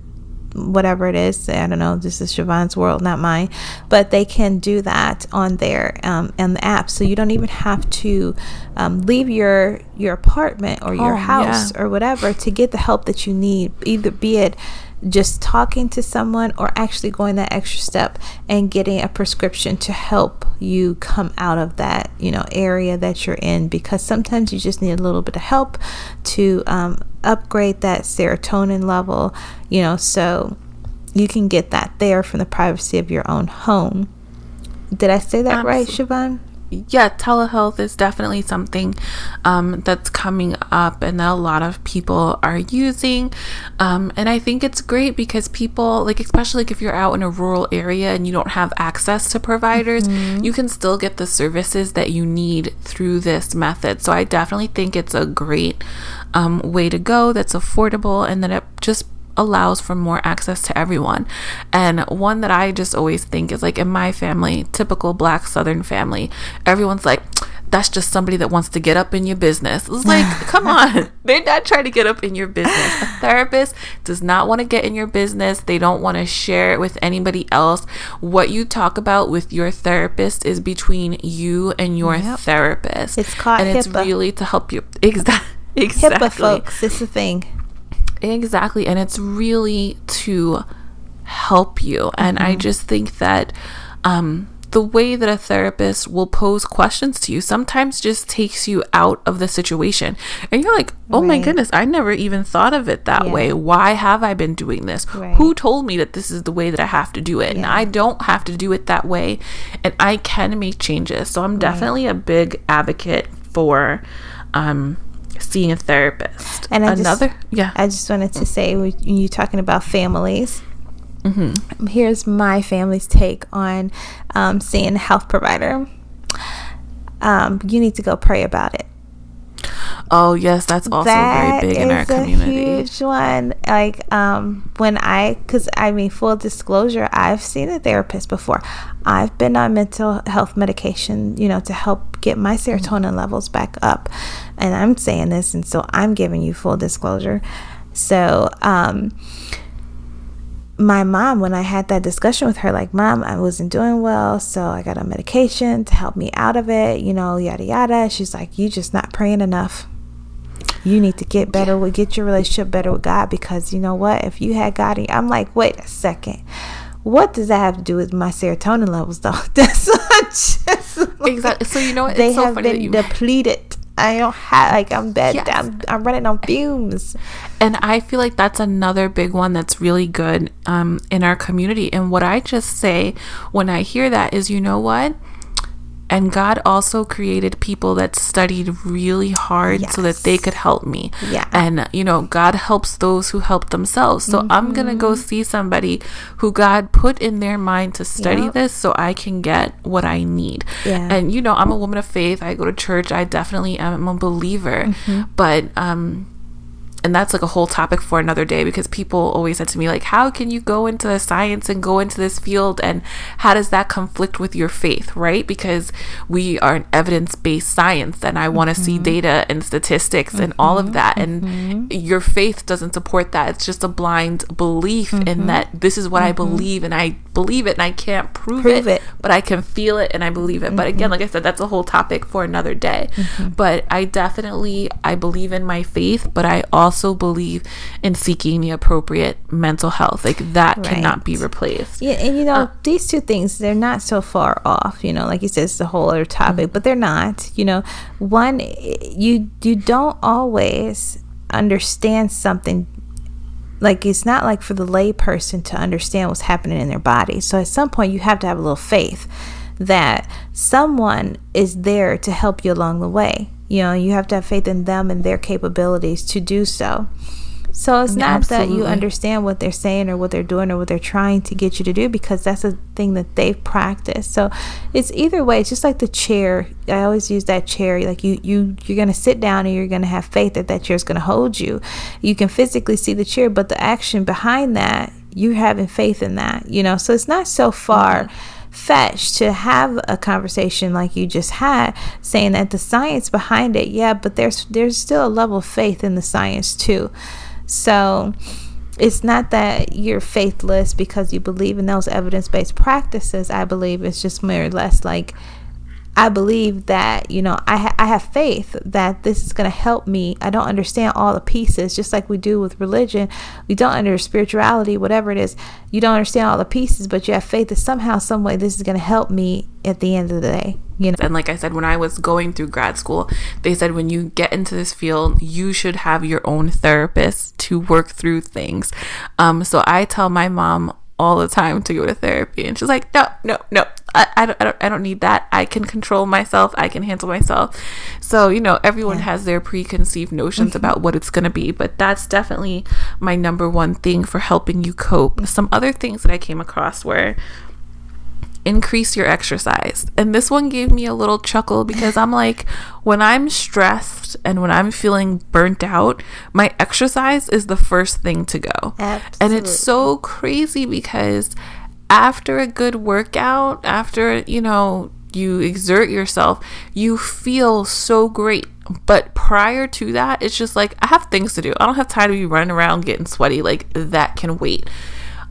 whatever it is. I don't know, this is Shavon's world, not mine, but they can do that on their um and the app, so you don't even have to um leave your your apartment or your oh, house yeah. or whatever to get the help that you need, either be it just talking to someone or actually going that extra step and getting a prescription to help you come out of that, you know, area that you're in, because sometimes you just need a little bit of help to um, upgrade that serotonin level, you know, so you can get that there from the privacy of your own home. Did I say that Absolutely. right, Siobhan? Yeah, telehealth is definitely something um, that's coming up and that a lot of people are using. Um, and I think it's great because people, like, especially like if you're out in a rural area and you don't have access to providers, mm-hmm. you can still get the services that you need through this method. So I definitely think it's a great um, way to go that's affordable and that it just allows for more access to everyone. And one that I just always think is, like, in my family, typical Black Southern family, everyone's like, that's just somebody that wants to get up in your business. It's like, come on, they're not trying to get up in your business. A therapist does not want to get in your business. They don't want to share it with anybody else. What you talk about with your therapist is between you and your yep. therapist. It's called and HIPAA. It's really to help you. Exactly. HIPAA, folks, it's the thing. Exactly. And it's really to help you. And mm-hmm. I just think that um, the way that a therapist will pose questions to you sometimes just takes you out of the situation. And you're like, oh right. my goodness, I never even thought of it that yeah. way. Why have I been doing this? Right. Who told me that this is the way that I have to do it? Yeah. And I don't have to do it that way. And I can make changes. So I'm right. definitely a big advocate for um seeing a therapist. And I another just, yeah I just wanted to say, when you're talking about families, mm-hmm. here's my family's take on um seeing a health provider. Um you need to go pray about it. Oh yes, that's also that very big in our community. That is a huge one. Like um when I, because I mean, full disclosure, I've seen a therapist before. I've been on mental health medication, you know, to help get my serotonin levels back up. And I'm saying this, and so I'm giving you full disclosure. So um my mom, when I had that discussion with her, like, Mom, I wasn't doing well, so I got on medication to help me out of it, you know, yada yada. She's like, you just not praying enough. You need to get better with, get your relationship better with God, because you know what, if you had God in you, I'm like, wait a second, what does that have to do with my serotonin levels though? That's just like, exactly. So you know what? They it's so have funny been that you- depleted. I don't have, like, I'm bad. Yes. I'm, I'm running on fumes. And I feel like that's another big one that's really good um, in our community. And what I just say when I hear that is, you know what? And God also created people that studied really hard yes. so that they could help me. Yeah. And, you know, God helps those who help themselves. So mm-hmm. I'm going to go see somebody who God put in their mind to study yep. this so I can get what I need. Yeah. And, you know, I'm a woman of faith. I go to church. I definitely am a believer. Mm-hmm. But, um, and that's like a whole topic for another day, because people always said to me, like, how can you go into the science and go into this field, and how does that conflict with your faith, right? Because we are an evidence-based science, and I mm-hmm. want to see data and statistics mm-hmm. and all of that, and mm-hmm. your faith doesn't support that. It's just a blind belief mm-hmm. in that this is what mm-hmm. I believe, and I believe it, and I can't prove, prove it, it, but I can feel it and I believe it. Mm-hmm. But again, like I said, that's a whole topic for another day. Mm-hmm. But I definitely, I believe in my faith, but I also also believe in seeking the appropriate mental health, like that right. cannot be replaced. Yeah. And you know, uh, these two things, they're not so far off, you know, like you said, it's a whole other topic, mm-hmm. but they're not, you know, one, you you don't always understand something. Like, it's not like for the lay person to understand what's happening in their body. So at some point you have to have a little faith that someone is there to help you along the way. You know, you have to have faith in them and their capabilities to do so. So it's not Absolutely. that you understand what they're saying or what they're doing or what they're trying to get you to do, because that's a thing that they've practiced. So it's either way. It's just like the chair. I always use that chair. Like you, you, you're going to sit down and you're going to have faith that that chair is going to hold you. You can physically see the chair, but the action behind that, you're having faith in that, you know. So it's not so far mm-hmm. fetch to have a conversation like you just had, saying that the science behind it, yeah, but there's there's still a level of faith in the science too. So it's not that you're faithless because you believe in those evidence-based practices. I believe it's just more or less like, I believe that, you know, I, ha- I have faith that this is going to help me. I don't understand all the pieces, just like we do with religion. We don't under spirituality, whatever it is. You don't understand all the pieces, but you have faith that somehow, some way, this is going to help me at the end of the day. You know? And like I said, when I was going through grad school, they said when you get into this field, you should have your own therapist to work through things. Um, so I tell my mom all the time to go to therapy, and she's like, no, no, no. I, I, don't, I don't I don't need that. I can control myself. I can handle myself. So, you know, everyone yeah. has their preconceived notions mm-hmm. about what it's going to be. But that's definitely my number one thing for helping you cope. Some other things that I came across were increase your exercise. And this one gave me a little chuckle because I'm like, when I'm stressed and when I'm feeling burnt out, my exercise is the first thing to go. Absolutely. And it's so crazy because after a good workout, after, you know, you exert yourself, you feel so great. But prior to that, it's just like, I have things to do. I don't have time to be running around getting sweaty. Like, that can wait.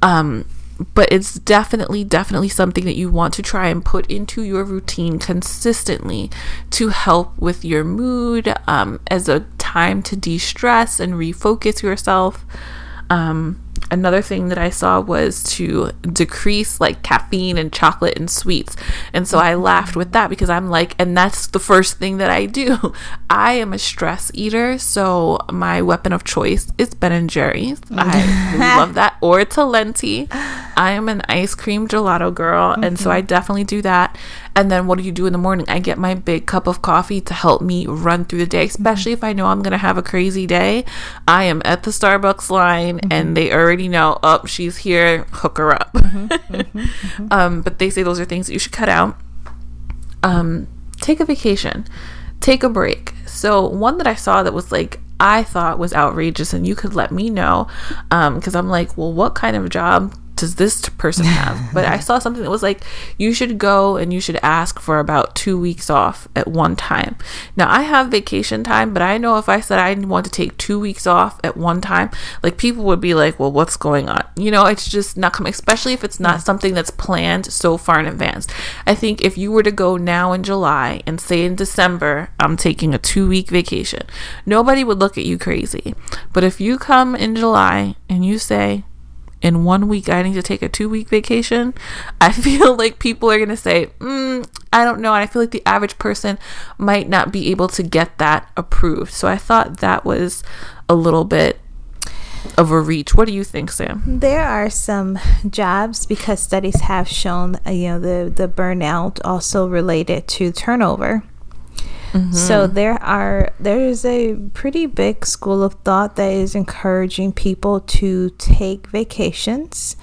Um, but it's definitely, definitely something that you want to try and put into your routine consistently to help with your mood, um, as a time to de-stress and refocus yourself. Um, Another thing that I saw was to decrease like caffeine and chocolate and sweets. And so I laughed with that because I'm like, and that's the first thing that I do. I am a stress eater. So my weapon of choice is Ben and Jerry's. I love that. Or Talenti. I am an ice cream gelato girl. Mm-hmm. And so I definitely do that. And then what do you do in the morning? I get my big cup of coffee to help me run through the day, especially if I know I'm going to have a crazy day. I am at the Starbucks line mm-hmm. and they already you know, up, she's here, hook her up. Mm-hmm, mm-hmm, mm-hmm. Um, but they say those are things that you should cut out. Um, take a vacation, take a break. So one that I saw that was like, I thought was outrageous, and you could let me know, um, because I'm like, well, what kind of job does this person have? But I saw something that was like, you should go and you should ask for about two weeks off at one time. Now I have vacation time, but I know if I said I want to take two weeks off at one time, like people would be like, well, what's going on? You know, it's just not coming, especially if it's not something that's planned so far in advance. I think if you were to go now in July and say in December, I'm taking a two week vacation, nobody would look at you crazy. But if you come in July and you say, in one week, I need to take a two-week vacation, I feel like people are going to say, mm, I don't know. And I feel like the average person might not be able to get that approved. So I thought that was a little bit of a reach. What do you think, Sam? There are some jobs, because studies have shown, you know, the, the burnout also related to turnover. Mm-hmm. So there are there is a pretty big school of thought that is encouraging people to take vacations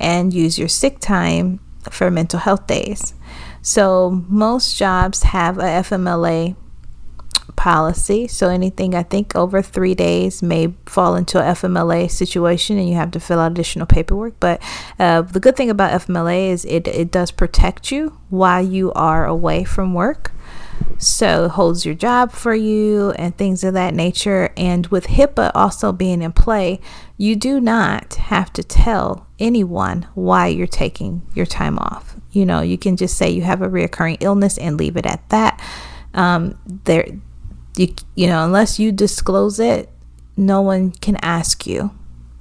and use your sick time for mental health days. So most jobs have a F M L A policy. So anything, I think, over three days may fall into a F M L A situation, and you have to fill out additional paperwork. But uh, the good thing about F M L A is it, it does protect you while you are away from work. So it holds your job for you and things of that nature. And with HIPAA also being in play, you do not have to tell anyone why you're taking your time off. You know, you can just say you have a reoccurring illness and leave it at that. Um, there, you, you know, unless you disclose it, no one can ask you.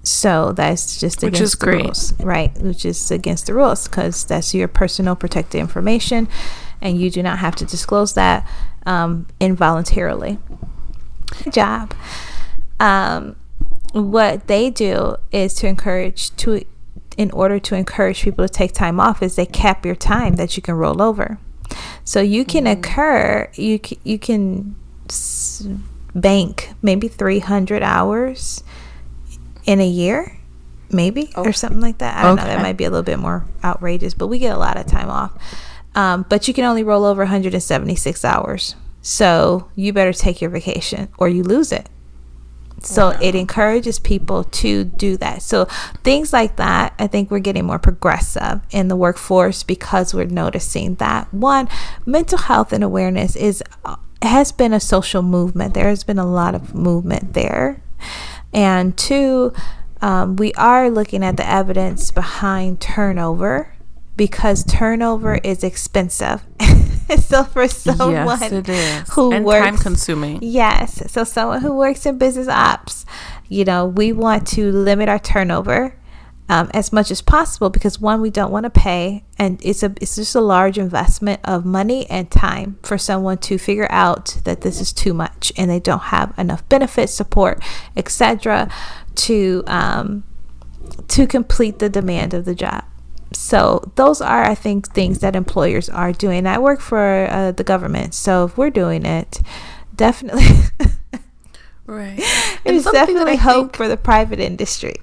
So that's just against Which is the great. rules, right? Which is against the rules because that's your personal protected information. And you do not have to disclose that um, involuntarily. Good job. Um, what they do is to encourage to, in order to encourage people to take time off, is they cap your time that you can roll over. So you can mm-hmm. occur, you c- you can s- bank maybe three hundred hours in a year. Maybe oh. or something like that. I don't okay. know. That might be a little bit more outrageous, but we get a lot of time off. Um, but you can only roll over one hundred seventy-six hours. So you better take your vacation or you lose it. So wow. it encourages people to do that. So things like that, I think we're getting more progressive in the workforce because we're noticing that, one, mental health and awareness is has been a social movement. There has been a lot of movement there. And two, Um, we are looking at the evidence behind turnover, because turnover is expensive. So for someone yes, it is. who and works, time consuming. Yes. So someone who works in business ops, you know, we want to limit our turnover um, as much as possible, because one, we don't want to pay, and it's a it's just a large investment of money and time for someone to figure out that this is too much and they don't have enough benefits, support, et cetera, to um, to complete the demand of the job. So those are, I think, things that employers are doing. I work for uh, the government, so if we're doing it, definitely. Right. There's definitely hope for the private industry.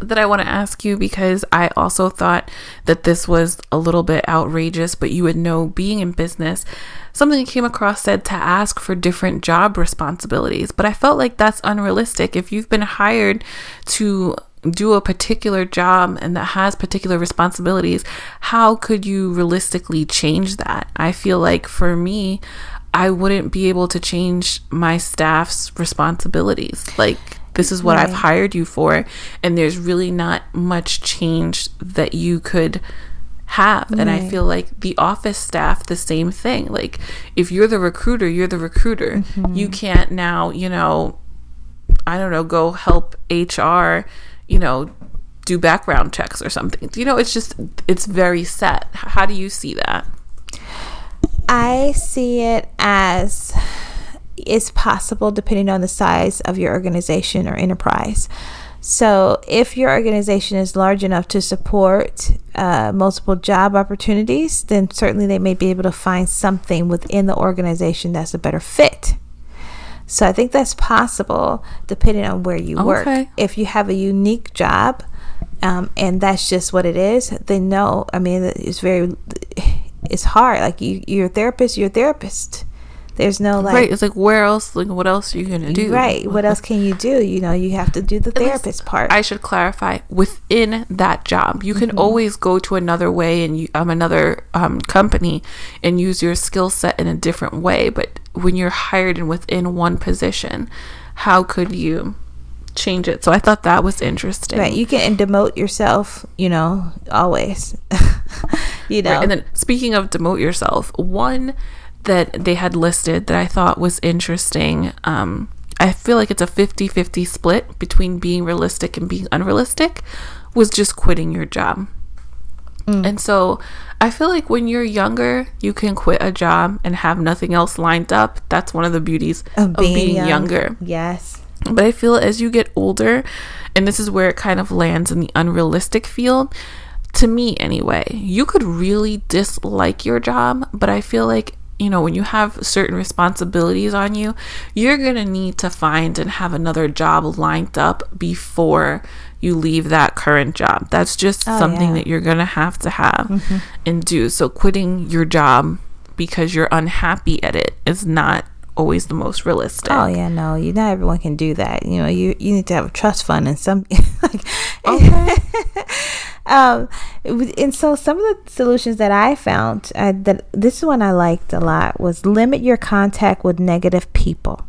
That I want to ask you, because I also thought that this was a little bit outrageous, but you would know being in business, something that came across said to ask for different job responsibilities. But I felt like that's unrealistic. If you've been hired to do a particular job and that has particular responsibilities, how could you realistically change that? I feel like for me, I wouldn't be able to change my staff's responsibilities. Like, this is what right. I've hired you for, and there's really not much change that you could have. And right. I feel like the office staff, the same thing. Like, if you're the recruiter, you're the recruiter. Mm-hmm. You can't now, you know, I don't know, go help H R, you know, do background checks or something. You know, it's just, it's very set. How do you see that? I see it as it's possible depending on the size of your organization or enterprise. So if your organization is large enough to support uh, multiple job opportunities, then certainly they may be able to find something within the organization that's a better fit. So I think that's possible depending on where you okay. work. If you have a unique job um, and that's just what it is, then no, I mean, it's very... it's hard. Like, you, you're a therapist, you're a therapist. There's no like... Right. It's like, where else, like, what else are you going to do? Right. What else can you do? You know, you have to do the At therapist least, part. I should clarify, within that job, you can mm-hmm. always go to another way and you, um, another um, company and use your skill set in a different way. But when you're hired and within one position, how could you change it? So I thought that was interesting. Right. You can demote yourself, you know, always. You know. Right. And then speaking of demote yourself, one that they had listed that I thought was interesting, um, I feel like it's a fifty-fifty split between being realistic and being unrealistic, was just quitting your job. Mm. And so I feel like when you're younger, you can quit a job and have nothing else lined up. That's one of the beauties of, of being, being young. younger. Yes. But I feel as you get older, and this is where it kind of lands in the unrealistic field, to me anyway, you could really dislike your job, but I feel like, you know, when you have certain responsibilities on you, you're going to need to find and have another job lined up before you leave that current job. That's just oh, something yeah. that you're going to have to have mm-hmm. and do. So quitting your job because you're unhappy at it is not always the most realistic. Oh yeah, no, you not everyone can do that. You know, you you need to have a trust fund and some. Like, okay. um, and so some of the solutions that I found uh, that this one I liked a lot was limit your contact with negative people.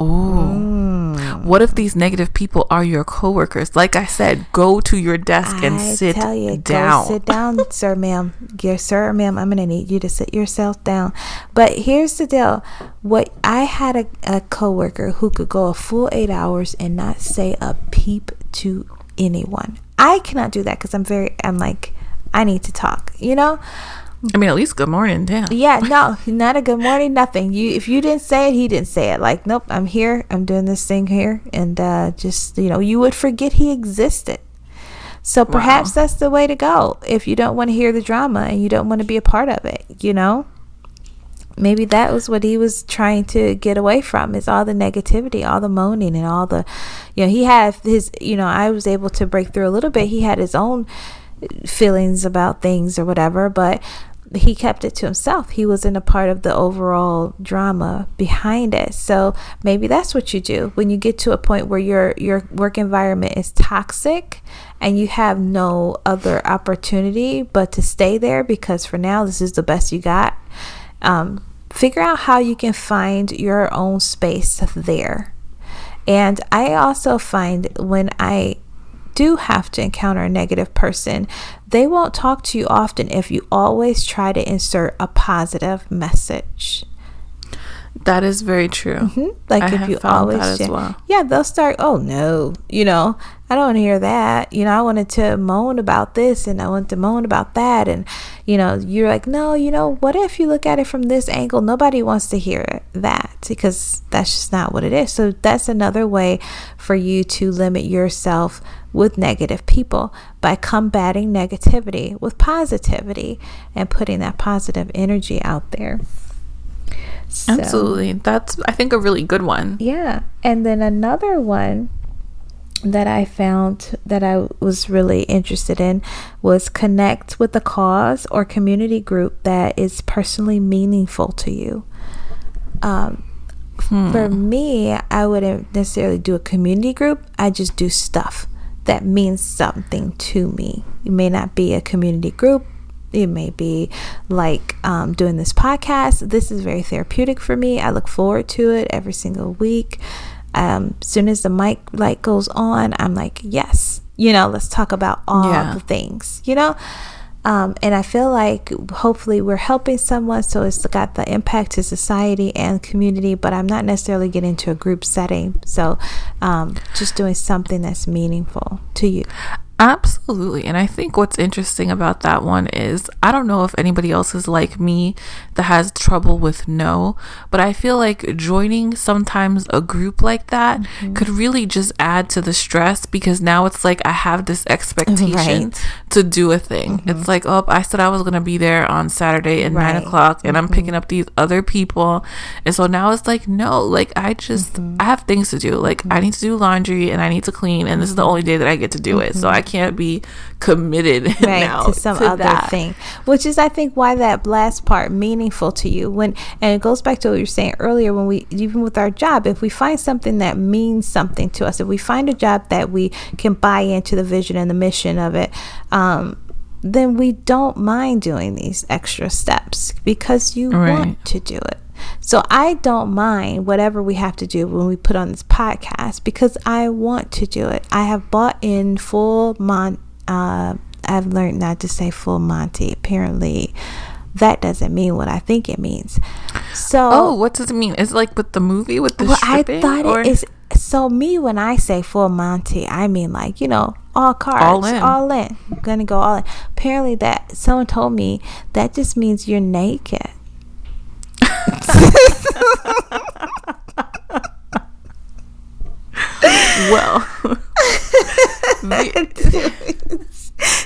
Oh, mm. What if these negative people are your coworkers? Like I said, go to your desk I and sit tell you, down. Go sit down, sir, ma'am. Dear sir, ma'am, I'm going to need you to sit yourself down. But here's the deal. What I had a, a coworker who could go a full eight hours and not say a peep to anyone. I cannot do that because I'm very, I'm like, I need to talk, you know? I mean, at least good morning, damn. Yeah, no, not a good morning, nothing. You, if you didn't say it, he didn't say it. Like, nope, I'm here. I'm doing this thing here. And uh, just, you know, you would forget he existed. So perhaps wow. that's the way to go if you don't want to hear the drama and you don't want to be a part of it, you know? Maybe that was what he was trying to get away from, is all the negativity, all the moaning and all the, you know, he had his, you know, I was able to break through a little bit. He had his own feelings about things or whatever, but he kept it to himself. He wasn't a part of the overall drama behind it. So maybe that's what you do when you get to a point where your your work environment is toxic and you have no other opportunity but to stay there because for now this is the best you got. Um, figure out how you can find your own space there And I also find when I do have to encounter a negative person, they won't talk to you often if you always try to insert a positive message. That is very true. Mm-hmm. Like I if you always that as well. Yeah, they'll start, oh no, you know, I don't want to hear that. You know, I wanted to moan about this and I want to moan about that. And, you know, you're like, no, you know, what if you look at it from this angle? Nobody wants to hear that because that's just not what it is. So that's another way for you to limit yourself with negative people by combating negativity with positivity and putting that positive energy out there. So, absolutely. That's, I think, a really good one. Yeah. And then another one that I found that I was really interested in was connect with a cause or community group that is personally meaningful to you. Um, hmm. For me, I wouldn't necessarily do a community group. I just do stuff that means something to me. It may not be a community group. It may be like um, doing this podcast. This is very therapeutic for me. I look forward to it every single week. Um, as soon as the mic light goes on, I'm like, yes, you know, let's talk about all yeah. the things, you know. Um, and I feel like hopefully we're helping someone. So it's got the impact to society and community, but I'm not necessarily getting into a group setting. So um, just doing something that's meaningful to you. Absolutely. And I think what's interesting about that one is I don't know if anybody else is like me that has trouble with no, but I feel like joining sometimes a group like that mm-hmm. could really just add to the stress because now it's like I have this expectation right. to do a thing. Mm-hmm. It's like, oh, I said I was going to be there on Saturday at right. nine o'clock and mm-hmm. I'm picking up these other people. And so now it's like, no, like I just, mm-hmm. I have things to do. Like mm-hmm. I need to do laundry and I need to clean and this is the only day that I get to do mm-hmm. it. So I can't be committed right, now to some to other that. thing, which is I think why that last part meaningful to you when and it goes back to what you were saying earlier when we even with our job, if we find something that means something to us, if we find a job that we can buy into the vision and the mission of it, um, then we don't mind doing these extra steps because you right. want to do it. So I don't mind whatever we have to do when we put on this podcast because I want to do it. I have bought in full Mon. Uh, I've learned not to say full Monty. Apparently, that doesn't mean what I think it means. So, oh, what does it mean? It's like with the movie with the well, stripping. I thought or? it is. So me, when I say full Monty, I mean like, you know, all cards, all in. all in. I'm gonna go all in. Apparently, that someone told me that just means you're naked. Well,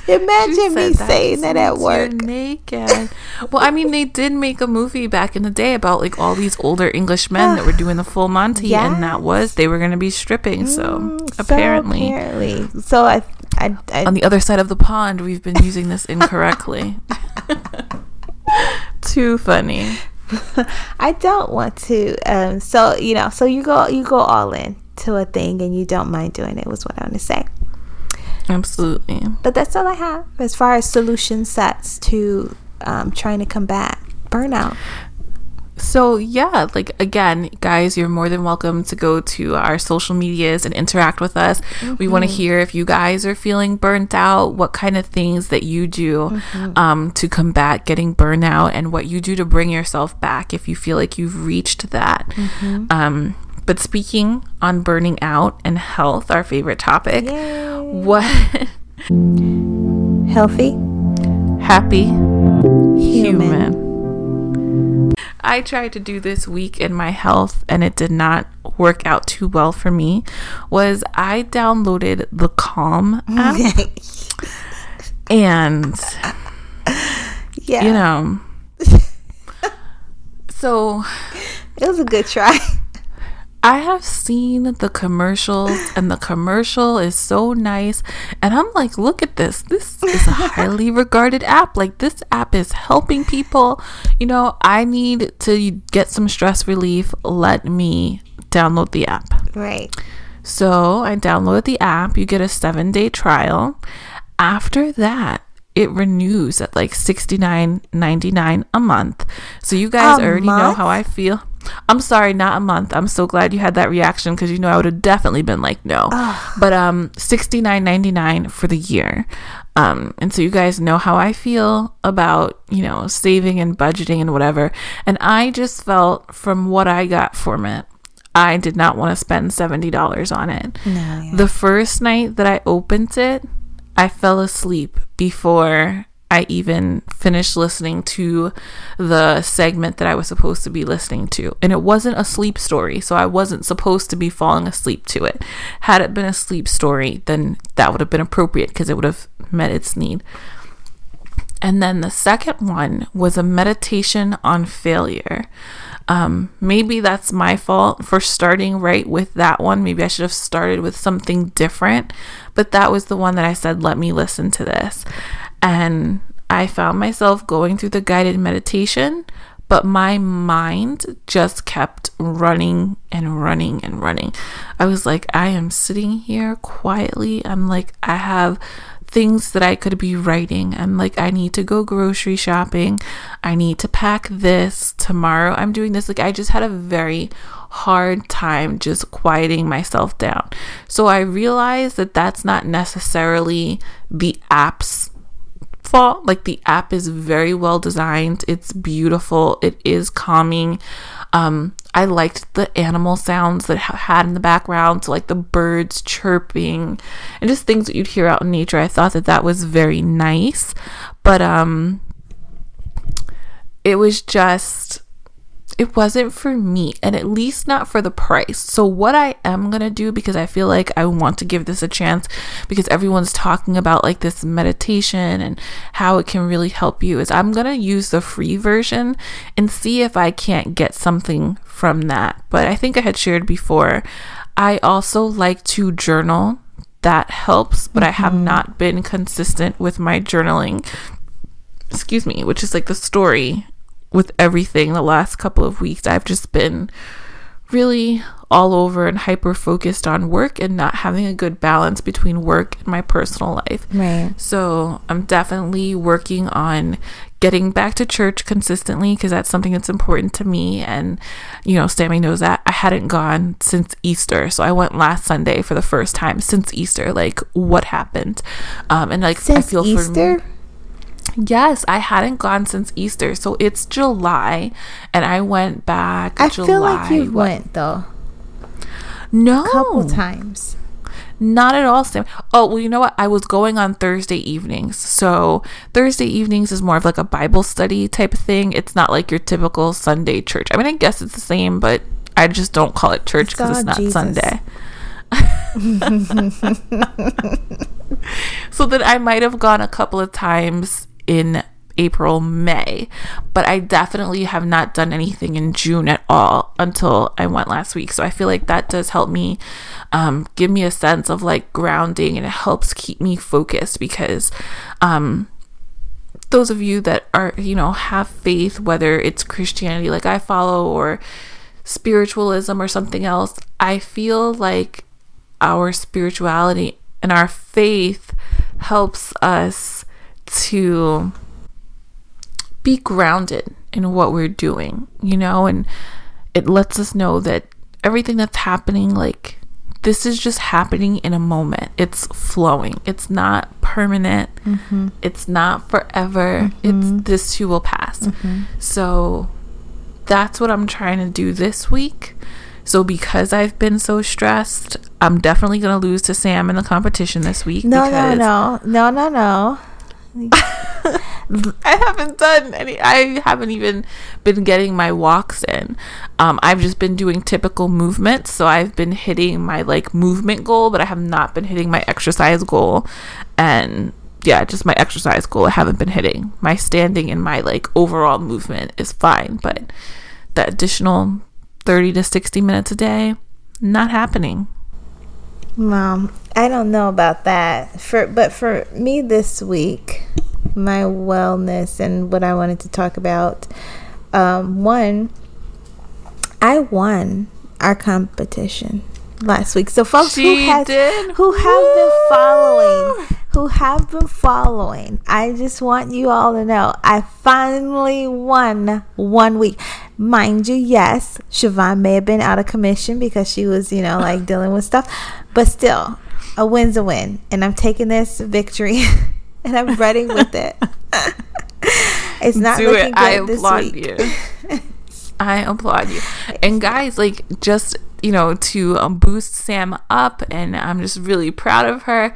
imagine me that saying that at work. Naked. Well, I mean, they did make a movie back in the day about like all these older English men that were doing the full Monty, yes. and that was they were going to be stripping. So mm, apparently, so, apparently. so I, I, I, on the other side of the pond, we've been using this incorrectly. Too funny. I don't want to. Um, so, you know, so you go you go all in to a thing and you don't mind doing it was what I want to say. Absolutely. But that's all I have as far as solution sets to um, trying to combat burnout. So, yeah, like, again, guys, you're more than welcome to go to our social medias and interact with us. Mm-hmm. We want to hear if you guys are feeling burnt out, what kind of things that you do mm-hmm. um, to combat getting burnout and what you do to bring yourself back if you feel like you've reached that. Mm-hmm. Um, but speaking on burning out and health, our favorite topic, Yay. what? Healthy, happy, human. human. I tried to do this week in my health and it did not work out too well for me was I downloaded the Calm app and yeah, you know, so it was a good try. I have seen the commercials and the commercial is so nice. And I'm like, look at this. This is a highly regarded app. Like this app is helping people. You know, I need to get some stress relief. Let me download the app. Right. So I downloaded the app. You get a seven day trial. After that, it renews at like sixty-nine ninety-nine a month. So you guys a already month? know how I feel. I'm sorry, not a month. I'm so glad you had that reaction, because you know I would have definitely been like, no. Ugh. But um, sixty-nine ninety-nine for the year. Um, and so you guys know how I feel about, you know, saving and budgeting and whatever. And I just felt from what I got from it, I did not want to spend seventy dollars on it. No, yeah. The first night that I opened it, I fell asleep before I even finished listening to the segment that I was supposed to be listening to. And it wasn't a sleep story, so I wasn't supposed to be falling asleep to it. Had it been a sleep story, then that would have been appropriate because it would have met its need. And then the second one was a meditation on failure. Um, maybe that's my fault for starting right with that one. Maybe I should have started with something different, but that was the one that I said, let me listen to this. And I found myself going through the guided meditation, but my mind just kept running and running and running. I was like, I am sitting here quietly. I'm like, I have things that I could be writing. I'm like, I need to go grocery shopping. I need to pack this tomorrow. I'm doing this. Like, I just had a very hard time just quieting myself down. So I realized that that's not necessarily the app's fault. Like, the app is very well designed. It's beautiful. It is calming. Um, I liked the animal sounds that it had in the background, so like the birds chirping and just things that you'd hear out in nature. I thought that that was very nice, but um, it was just, it wasn't for me, and at least not for the price. So what I am going to do, because I feel like I want to give this a chance, because everyone's talking about like this meditation and how it can really help you, is I'm going to use the free version and see if I can't get something from that. But I think I had shared before, I also like to journal. That helps, but mm-hmm. I have not been consistent with my journaling, excuse me, which is like the story with everything the last couple of weeks. I've just been really all over and hyper focused on work and not having a good balance between work and my personal life. Right. So I'm definitely working on getting back to church consistently, because that's something that's important to me. And, you know, Sammy knows that I hadn't gone since Easter. So I went last Sunday for the first time since Easter. Like, what happened? Um, and like, since I feel Easter? for me. Yes, I hadn't gone since Easter, so it's July, and I went back. I July, feel like you what? went though. No, a couple times. Not at all, Sam. Oh, well, you know what? I was going on Thursday evenings. So Thursday evenings is more of like a Bible study type of thing. It's not like your typical Sunday church. I mean, I guess it's the same, but I just don't call it church because it's, it's not Jesus. Sunday. So then I might have gone a couple of times in April, May, but I definitely have not done anything in June at all until I went last week. So I feel like that does help me, um, give me a sense of like grounding, and it helps keep me focused, because um, those of you that are, you know, have faith, whether it's Christianity like I follow or spiritualism or something else, I feel like our spirituality and our faith helps us to be grounded in what we're doing, you know, and it lets us know that everything that's happening, like, this is just happening in a moment. It's flowing. It's not permanent. Mm-hmm. It's not forever. Mm-hmm. It's this too will pass. Mm-hmm. So that's what I'm trying to do this week. So because I've been so stressed, I'm definitely going to lose to Sam in the competition this week. No, no, no. No, no, no. I haven't done any. I haven't even been getting my walks in. Um, I've just been doing typical movements. So I've been hitting my like movement goal, but I have not been hitting my exercise goal. And yeah, just my exercise goal I haven't been hitting. My standing and my like overall movement is fine, but the additional thirty to sixty minutes a day, not happening. Mom, I don't know about that. For but for me this week, my wellness and what I wanted to talk about, um, one, I won our competition last week. So folks she who has, did. who have Woo! been following, who have been following, I just want you all to know I finally won one week. Mind you, yes, Shavon may have been out of commission because she was, you know, like dealing with stuff. But still, a win's a win. And I'm taking this victory and I'm running with it. It's not Do looking it. good I this applaud week. You. I applaud you. And guys, like, just, you know, to um, boost Sam up, and I'm just really proud of her.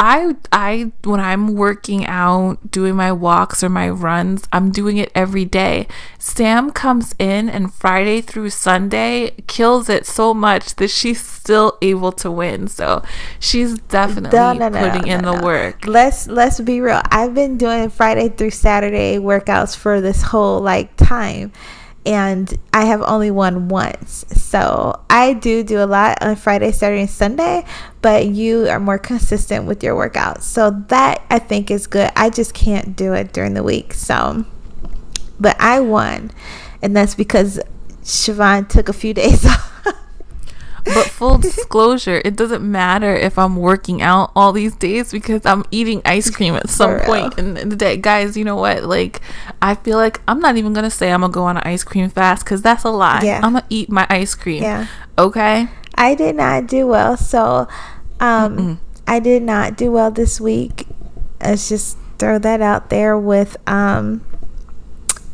I, I, when I'm working out, doing my walks or my runs, I'm doing it every day. Sam comes in and Friday through Sunday kills it so much that she's still able to win. So she's definitely no, no, no, putting no, no, in no, the no. work. Let's, let's be real. I've been doing Friday through Saturday workouts for this whole like time. And I have only won once. So I do do a lot on Friday, Saturday, and Sunday, but you are more consistent with your workouts. So that I think is good. I just can't do it during the week. So, but I won. And that's because Shavon took a few days off. But full disclosure, it doesn't matter if I'm working out all these days because I'm eating ice cream at some point in the day. Guys, you know what? Like, I feel like I'm not even going to say I'm going to go on an ice cream fast because that's a lie. Yeah. I'm going to eat my ice cream. Yeah. Okay? I did not do well. So, um, Mm-mm. I did not do well this week. Let's just throw that out there with um,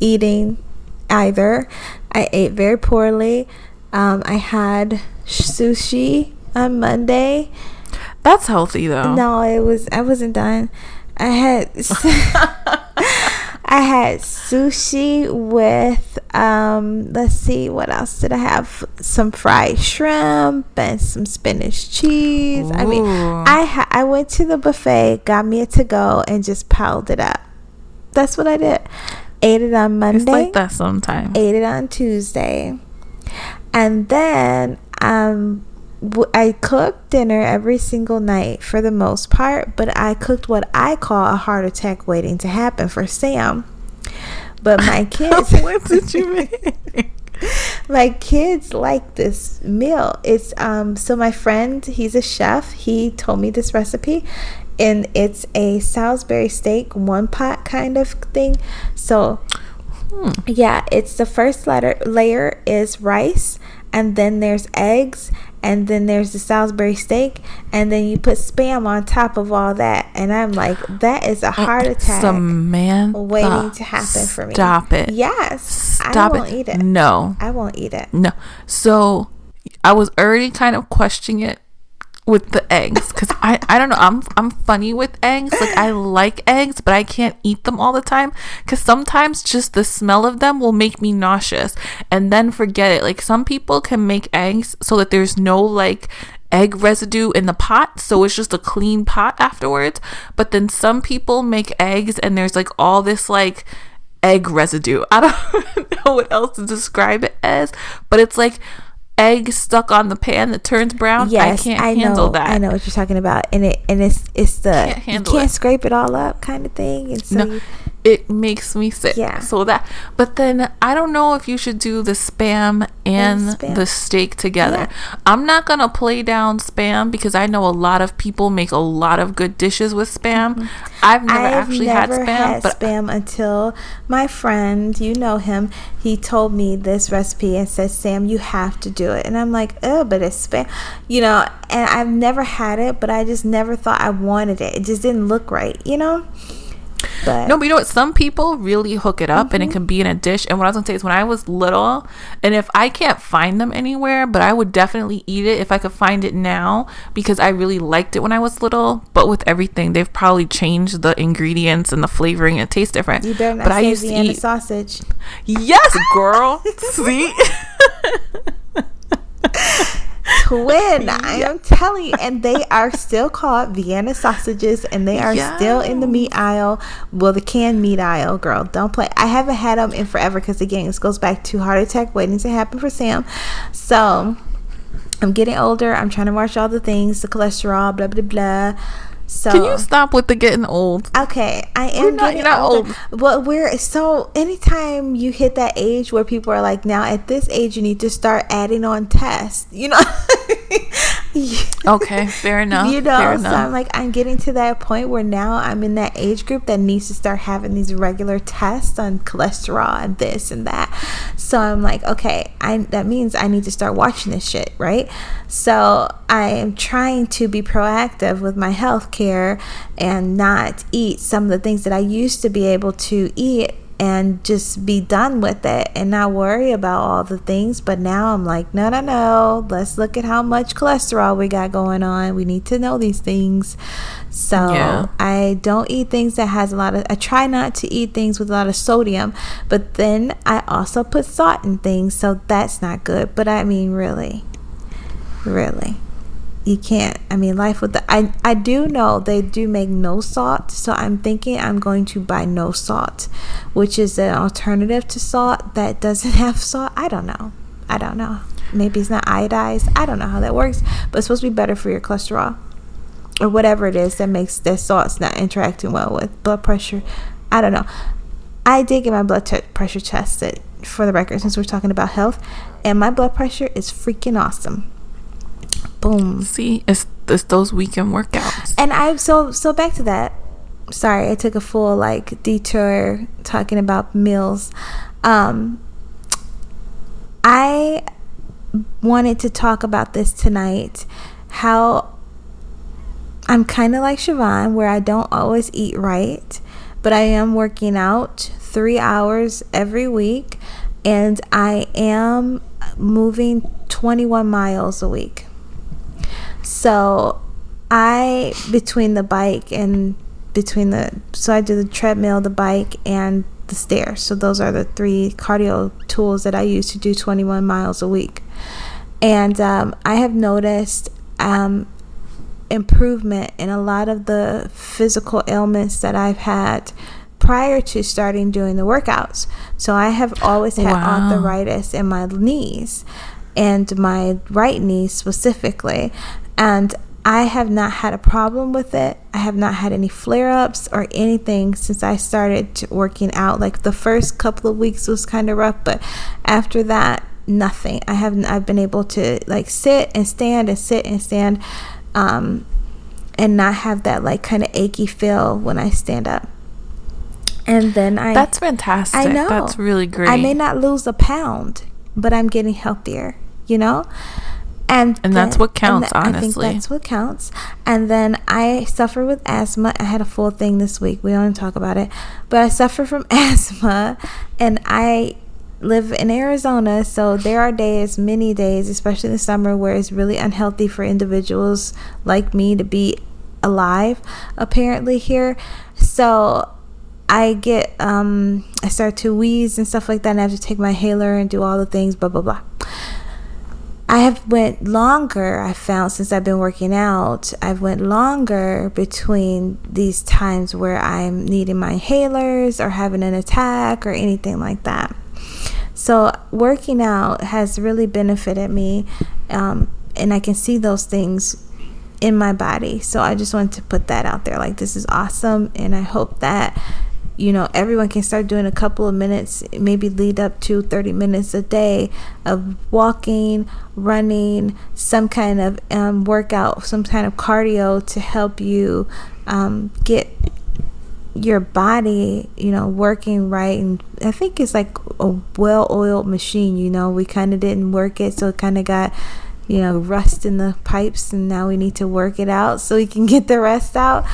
eating either. I ate very poorly. Um, I had sushi on Monday. That's healthy though. No, it was. I wasn't done. I had. I had sushi with. Um, let's see, what else did I have? Some fried shrimp and some spinach cheese. Ooh. I mean, I ha- I went to the buffet, got me a to go, and just piled it up. That's what I did. Ate it on Monday. It's like that sometimes. Ate it on Tuesday, and then. Um, I cook dinner every single night for the most part, but I cooked what I call a heart attack waiting to happen for Sam. But my kids, what did you make? My kids like this meal. It's um. So my friend, he's a chef. He told me this recipe, and it's a Salisbury steak, one pot kind of thing. So, hmm. yeah, it's the first letter layer is rice. And then there's eggs, and then there's the Salisbury steak, and then you put Spam on top of all that. And I'm like, that is a heart attack Samantha, waiting to happen for me. Stop it. Yes. Stop I won't it. eat it. No. I won't eat it. No. So I was already kind of questioning it with the eggs because I, I don't know. I'm I'm funny with eggs. Like, I like eggs, but I can't eat them all the time because sometimes just the smell of them will make me nauseous. And then forget it. Like, some people can make eggs so that there's no like egg residue in the pot, so it's just a clean pot afterwards. But then some people make eggs and there's like all this like egg residue. I don't know what else to describe it as, but it's like egg stuck on the pan that turns brown. Yes, I can't I handle know, that. I know what you're talking about, and it and it's it's the can't you can't it. scrape it all up kind of thing. And so no, you, it makes me sick. Yeah. So that, but then I don't know if you should do the Spam and, and Spam. the steak together. Yeah. I'm not gonna play down Spam because I know a lot of people make a lot of good dishes with Spam. Mm-hmm. I've never I've actually never had Spam, had but Spam until my friend, you know him, he told me this recipe and said, Sam, you have to do. It and I'm like, oh, but it's Spam, you know. And I've never had it, but I just never thought I wanted it. It just didn't look right, you know. But no, but you know what? Some people really hook it up, mm-hmm. and it can be in a dish. And what I was gonna say is, when I was little, and if I can't find them anywhere, but I would definitely eat it if I could find it now because I really liked it when I was little. But with everything, they've probably changed the ingredients and the flavoring. It tastes different. You better not but say I used Vienna to eat sausage. Yes, girl. See. Twin, I am telling you, and they are still called Vienna sausages, and they are yeah. still in the meat aisle. Well, the canned meat aisle, girl, don't play. I haven't had them in forever because, again, this goes back to heart attack waiting to happen for Sam. So I'm getting older. I'm trying to watch all the things, the cholesterol, blah blah blah. So can you stop with the getting old? Okay, I am. You're not, you're not old. Well, we're so anytime you hit that age where people are like, now at this age you need to start adding on tests, you know. Okay, fair enough. You know, fair enough. So I'm like, I'm getting to that point where now I'm in that age group that needs to start having these regular tests on cholesterol and this and that. So I'm like, okay, I that means I need to start watching this shit, right? So I am trying to be proactive with my health care and not eat some of the things that I used to be able to eat and just be done with it and not worry about all the things. But now I'm like, no, no, no. Let's look at how much cholesterol we got going on. We need to know these things. So yeah. I don't eat things that has a lot of, I try not to eat things with a lot of sodium, but then I also put salt in things. So that's not good. But I mean, really, really. You can't. I mean, life with the. I, I do know they do make no salt. So I'm thinking I'm going to buy no salt, which is an alternative to salt that doesn't have salt. I don't know. I don't know. Maybe it's not iodized. I don't know how that works. But it's supposed to be better for your cholesterol or whatever it is that makes that salt's not interacting well with blood pressure. I don't know. I did get my blood te- pressure tested, for the record, since we're talking about health. And my blood pressure is freaking awesome. Boom. See, it's, it's those weekend workouts. And I so so back to that. Sorry, I took a full like detour talking about meals. Um, I wanted to talk about this tonight. How I'm kind of like Shavon, where I don't always eat right, but I am working out three hours every week, and I am moving twenty-one miles a week. So I, between the bike and between the, so I do the treadmill, the bike, and the stairs. So those are the three cardio tools that I use to do twenty-one miles a week. And um, I have noticed um, improvement in a lot of the physical ailments that I've had prior to starting doing the workouts. So I have always had wow. arthritis in my knees and my right knee specifically. And I have not had a problem with it. I have not had any flare-ups or anything since I started working out. Like the first couple of weeks was kind of rough, but after that, nothing. I haven't. I've been able to like sit and stand and sit and stand, um, and not have that like kind of achy feel when I stand up. And then I. That's fantastic. I know. That's really great. I may not lose a pound, but I'm getting healthier. You know. And, and then, that's what counts, th- honestly. I think that's what counts. And then I suffer with asthma. I had a full thing this week. We don't talk about it. But I suffer from asthma. And I live in Arizona. So there are days, many days, especially in the summer, where it's really unhealthy for individuals like me to be alive, apparently, here. So I get, um, I start to wheeze and stuff like that. And I have to take my inhaler and do all the things, blah, blah, blah. I have went longer, I found, since I've been working out, I've went longer between these times where I'm needing my inhalers or having an attack or anything like that. So working out has really benefited me, um, and I can see those things in my body. So I just wanted to put that out there. Like, this is awesome, and I hope that, you know, everyone can start doing a couple of minutes, maybe lead up to thirty minutes a day of walking, running, some kind of um, workout, some kind of cardio to help you um, get your body, you know, working right. And I think it's like a well-oiled machine, you know, we kind of didn't work it, so it kind of got, you know, rust in the pipes, and now we need to work it out so we can get the rust out.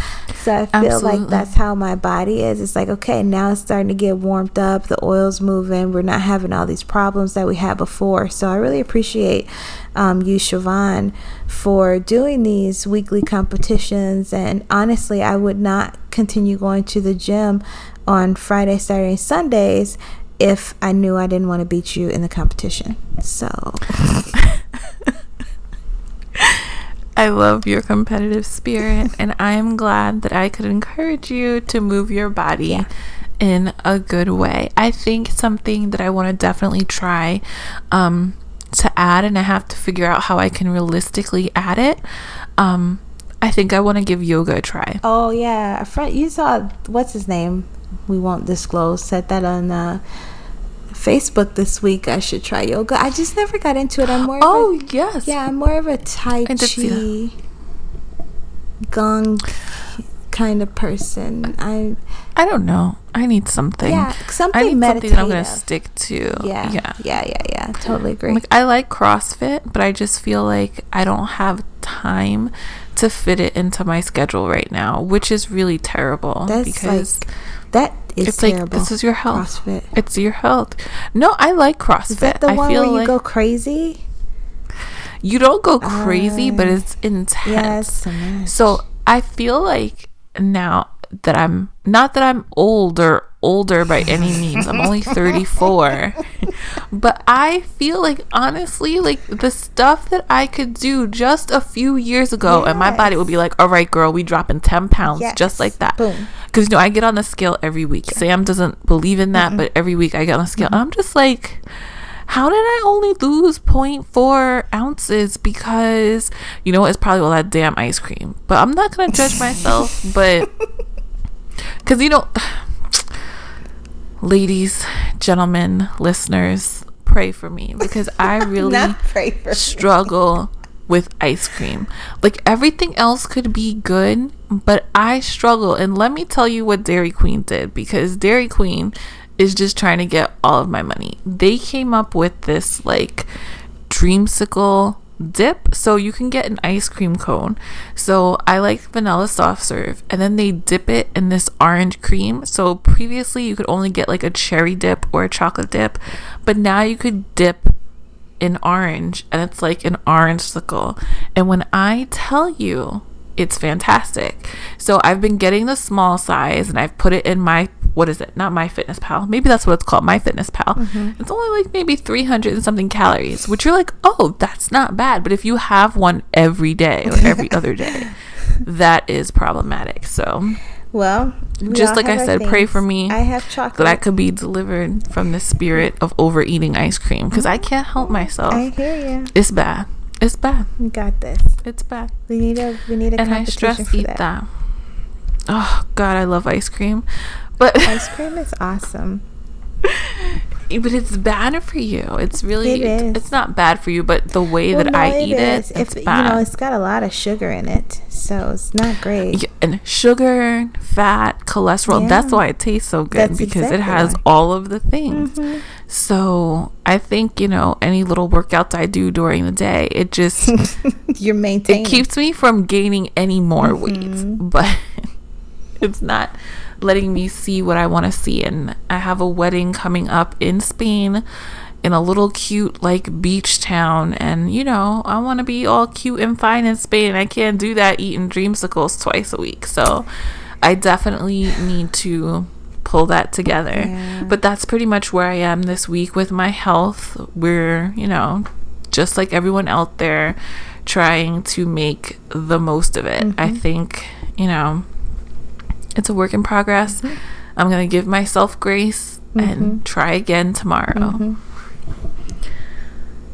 So I feel Absolutely. Like that's how my body is. It's like, okay, now it's starting to get warmed up, the oil's moving, we're not having all these problems that we had before. So I really appreciate um, you, Shavon, for doing these weekly competitions. And honestly, I would not continue going to the gym on Friday, Saturday, and Sundays if I knew I didn't want to beat you in the competition. So I love your competitive spirit, and I am glad that I could encourage you to move your body yeah. in a good way. I think something that I want to definitely try um, to add, and I have to figure out how I can realistically add it. Um, I think I want to give yoga a try. Oh yeah, a friend, you saw what's his name? We won't disclose. Said that on uh, Facebook this week, I should try yoga. I just never got into it. I'm more oh of a, yes yeah I'm more of a Tai Chi gong kind of person. I I don't know. I need something. Yeah, something I need meditative. Something that I'm gonna stick to. Yeah, yeah, yeah, yeah. yeah. Totally agree. Like, I like CrossFit, but I just feel like I don't have time to fit it into my schedule right now, which is really terrible. That's because like, that is it's terrible. Like, this is your health. CrossFit. It's your health. No, I like CrossFit. Is that the I one feel where you like go crazy? You don't go crazy, uh, but it's intense. Yeah, it's so much. So I feel like now that I'm not that I'm older older by any means, I'm only thirty-four, but I feel like honestly like the stuff that I could do just a few years ago, yes. and my body would be like, all right girl, we dropping ten pounds, yes. just like that, because you know I get on the scale every week. yeah. Sam doesn't believe in that, mm-hmm. but every week I get on the scale, mm-hmm. and I'm just like, how did I only lose zero point four ounces? Because, you know, it's probably all that damn ice cream. But I'm not going to judge myself. But, because, you know, ladies, gentlemen, listeners, pray for me. Because I really struggle with ice cream. Like, everything else could be good, but I struggle. And let me tell you what Dairy Queen did. Because Dairy Queen is just trying to get all of my money. They came up with this like dreamsicle dip, so you can get an ice cream cone. So I like vanilla soft serve, and then they dip it in this orange cream. So previously you could only get like a cherry dip or a chocolate dip, but now you could dip in orange, and it's like an orangesicle. And when I tell you, it's fantastic. So I've been getting the small size, and I've put it in my what is it not My Fitness Pal, maybe that's what it's called, My Fitness Pal. mm-hmm. It's only like maybe three hundred and something calories, which you're like, oh, that's not bad. But if you have one every day or every other day, that is problematic. So well, we just like I said, pray for me. I have chocolate that I could be delivered from the spirit of overeating ice cream, because I can't help myself. I hear you. It's bad. It's bad. We got this. It's bad. We need a we need a and I stress eat that. that. Oh God, I love ice cream. But ice cream is awesome. But it's bad for you. It's really it is. It's not bad for you, but the way well, that no, I it eat is. it, it's if, bad. You know, it's got a lot of sugar in it, so it's not great. Yeah, and sugar, fat, cholesterol. Yeah. That's why it tastes so good, that's because exactly it has why. all of the things. Mm-hmm. So I think, you know, any little workouts I do during the day, it just you're maintaining. It keeps me from gaining any more mm-hmm. weight, but it's not letting me see what I want to see. And I have a wedding coming up in Spain in a little cute like beach town, and you know I want to be all cute and fine in Spain. I can't do that eating dreamsicles twice a week, so I definitely need to pull that together. yeah. But that's pretty much where I am this week with my health. We're, you know, just like everyone out there, trying to make the most of it. mm-hmm. I think, you know, it's a work in progress. Mm-hmm. I'm going to give myself grace mm-hmm. and try again tomorrow. Mm-hmm.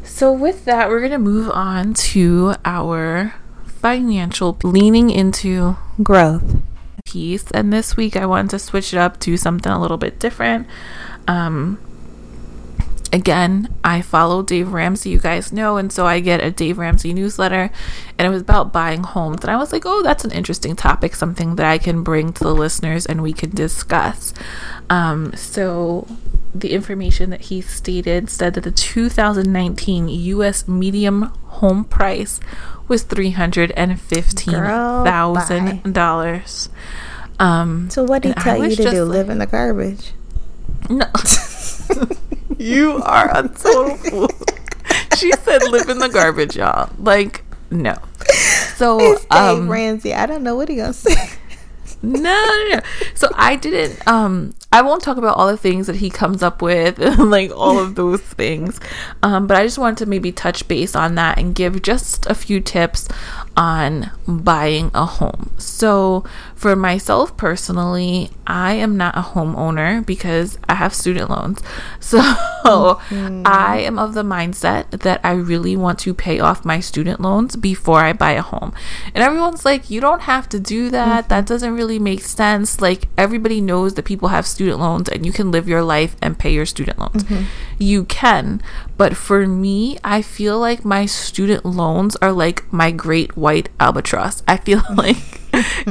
So with that, we're going to move on to our financial leaning into growth piece. And this week I wanted to switch it up to something a little bit different. Um, Again, I follow Dave Ramsey, you guys know, and so I get a Dave Ramsey newsletter, and it was about buying homes. And I was like, oh, that's an interesting topic, something that I can bring to the listeners and we can discuss. Um, so the information that he stated said that the two thousand nineteen U S median home price was three hundred fifteen thousand dollars. Um, so what did he tell you to do, like, live in the garbage? No. You are a total fool. She said live in the garbage, y'all. Like, no. So it's Dave um, Ramsey. I don't know what he gonna say. No, no, no. So I didn't um I won't talk about all the things that he comes up with and like all of those things. Um, but I just wanted to maybe touch base on that and give just a few tips on buying a home. So for myself personally, I am not a homeowner because I have student loans. So mm-hmm. I am of the mindset that I really want to pay off my student loans before I buy a home. And everyone's like, you don't have to do that. Mm-hmm. That doesn't really make sense. Like, everybody knows that people have student loans and you can live your life and pay your student loans. Mm-hmm. You can. But for me, I feel like my student loans are like my great white albatross. I feel like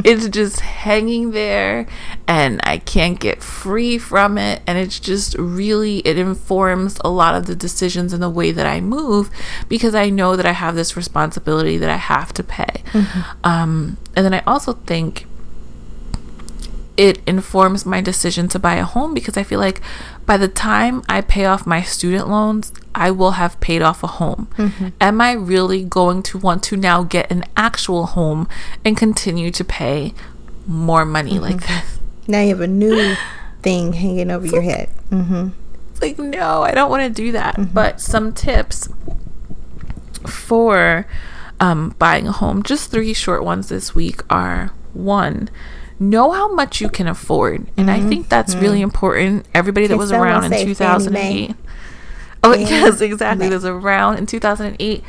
it's just hanging there and I can't get free from it. And it's just really, it informs a lot of the decisions and the way that I move, because I know that I have this responsibility that I have to pay. Mm-hmm. Um, and then I also think it informs my decision to buy a home, because I feel like by the time I pay off my student loans, I will have paid off a home. Mm-hmm. Am I really going to want to now get an actual home and continue to pay more money mm-hmm. like this? Now you have a new thing hanging over it's your like, head. Mm-hmm. It's like, no, I don't want to do that. Mm-hmm. But some tips for um, buying a home, just three short ones this week, are: one, know how much you can afford. And mm-hmm. I think that's mm-hmm. really important. Everybody that was around in two thousand eight. Oh, Fannie yes, exactly. Mae. That was around in two thousand eight.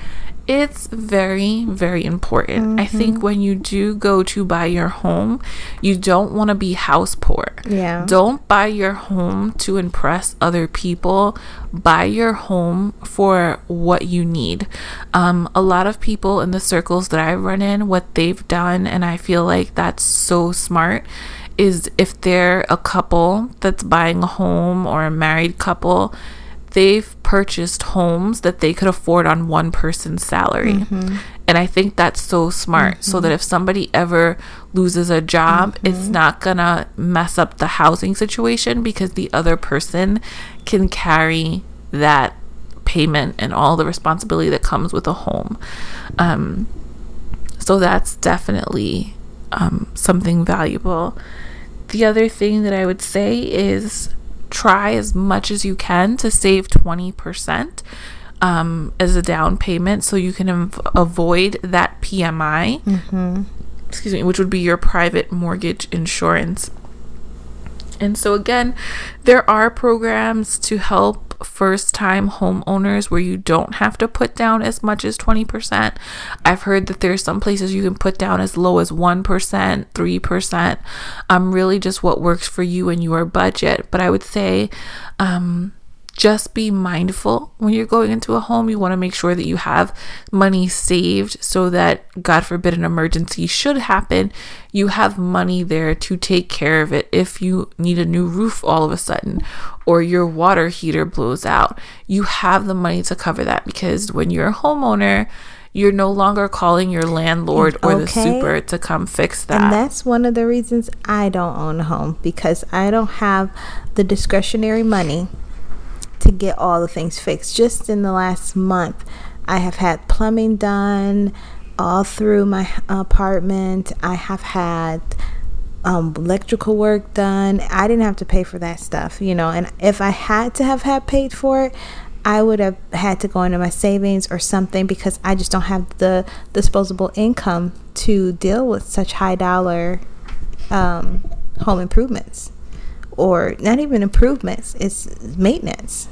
It's very, very important. Mm-hmm. I think when you do go to buy your home, you don't want to be house poor. Yeah. Don't buy your home to impress other people. Buy your home for what you need. Um, a lot of people in the circles that I run in, what they've done, and I feel like that's so smart, is if they're a couple that's buying a home or a married couple, they've purchased homes that they could afford on one person's salary. Mm-hmm. And I think that's so smart, mm-hmm. so that if somebody ever loses a job, mm-hmm. it's not gonna mess up the housing situation, because the other person can carry that payment and all the responsibility that comes with a home. Um, so that's definitely um, something valuable. The other thing that I would say is, try as much as you can to save twenty percent um, as a down payment, so you can av- avoid that P M I, mm-hmm. excuse me, which would be your private mortgage insurance. And so again, there are programs to help first-time homeowners where you don't have to put down as much as twenty percent. I've heard that there's some places you can put down as low as one percent, three percent. Um, really just what works for you and your budget. But I would say um, just be mindful when you're going into a home. You want to make sure that you have money saved so that, God forbid, an emergency should happen, you have money there to take care of it. If you need a new roof all of a sudden, or your water heater blows out, you have the money to cover that, because when you're a homeowner, you're no longer calling your landlord or okay. the super to come fix that. And that's one of the reasons I don't own a home, because I don't have the discretionary money to get all the things fixed. Just in the last month, I have had plumbing done all through my apartment. I have had um, electrical work done. I didn't have to pay for that stuff, you know, and if I had to have had paid for it, I would have had to go into my savings or something, because I just don't have the disposable income to deal with such high dollar um, home improvements. Or not even improvements, it's maintenance.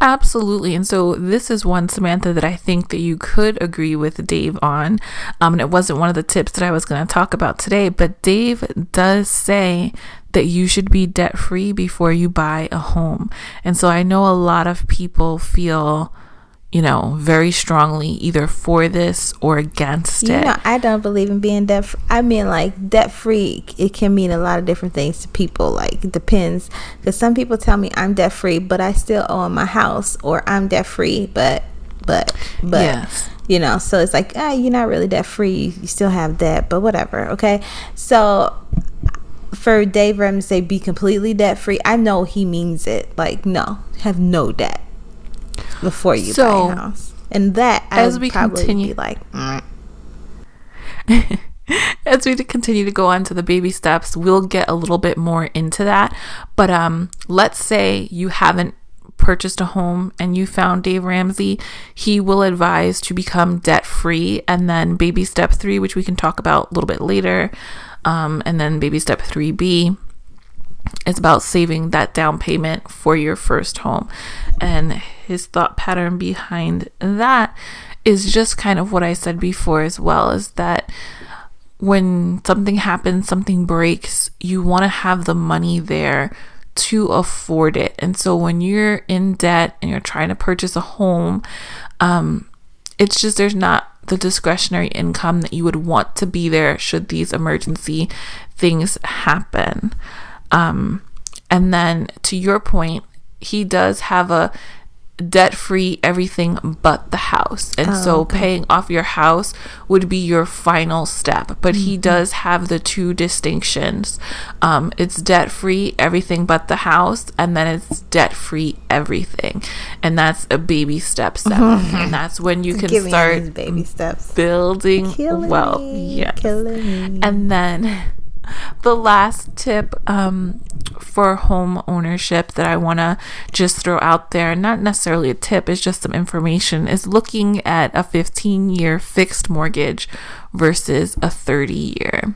Absolutely. And so this is one, Samantha, that I think that you could agree with Dave on. Um, and it wasn't one of the tips that I was going to talk about today, but Dave does say that you should be debt free before you buy a home. And so I know a lot of people feel, you know, very strongly either for this or against it. You know, I don't believe in being debt free. I mean, like, debt free, it can mean a lot of different things to people. Like, it depends. Because some people tell me I'm debt free, but I still own my house, or I'm debt free, but, but, but, yes. You know, so it's like, ah, you're not really debt free. You still have debt, but whatever. Okay. So, for Dave Ramsey to say be completely debt free, I know he means it. Like, no, have no debt before you so, buy a house. And that I as would we probably continue be like mm. As we continue to go on to the baby steps, we'll get a little bit more into that. But um let's say you haven't purchased a home and you found Dave Ramsey. He will advise to become debt free, and then baby step three, which we can talk about a little bit later, um and then baby step three B It's about saving that down payment for your first home. And his thought pattern behind that is just kind of what I said before as well, is that when something happens, something breaks, you want to have the money there to afford it. And so when you're in debt and you're trying to purchase a home, um, it's just there's not the discretionary income that you would want to be there should these emergency things happen. Um, and then to your point, he does have a debt-free everything but the house, and oh, so okay. paying off your house would be your final step, but mm-hmm. he does have the two distinctions. Um it's debt-free everything but the house, and then it's debt-free everything, and that's a baby step seven. Mm-hmm. And that's when you can Give start baby steps building killing wealth me, yes. killing me. And then the last tip um, for home ownership that I want to just throw out there, not necessarily a tip, it's just some information, is looking at a fifteen-year fixed mortgage versus a thirty-year.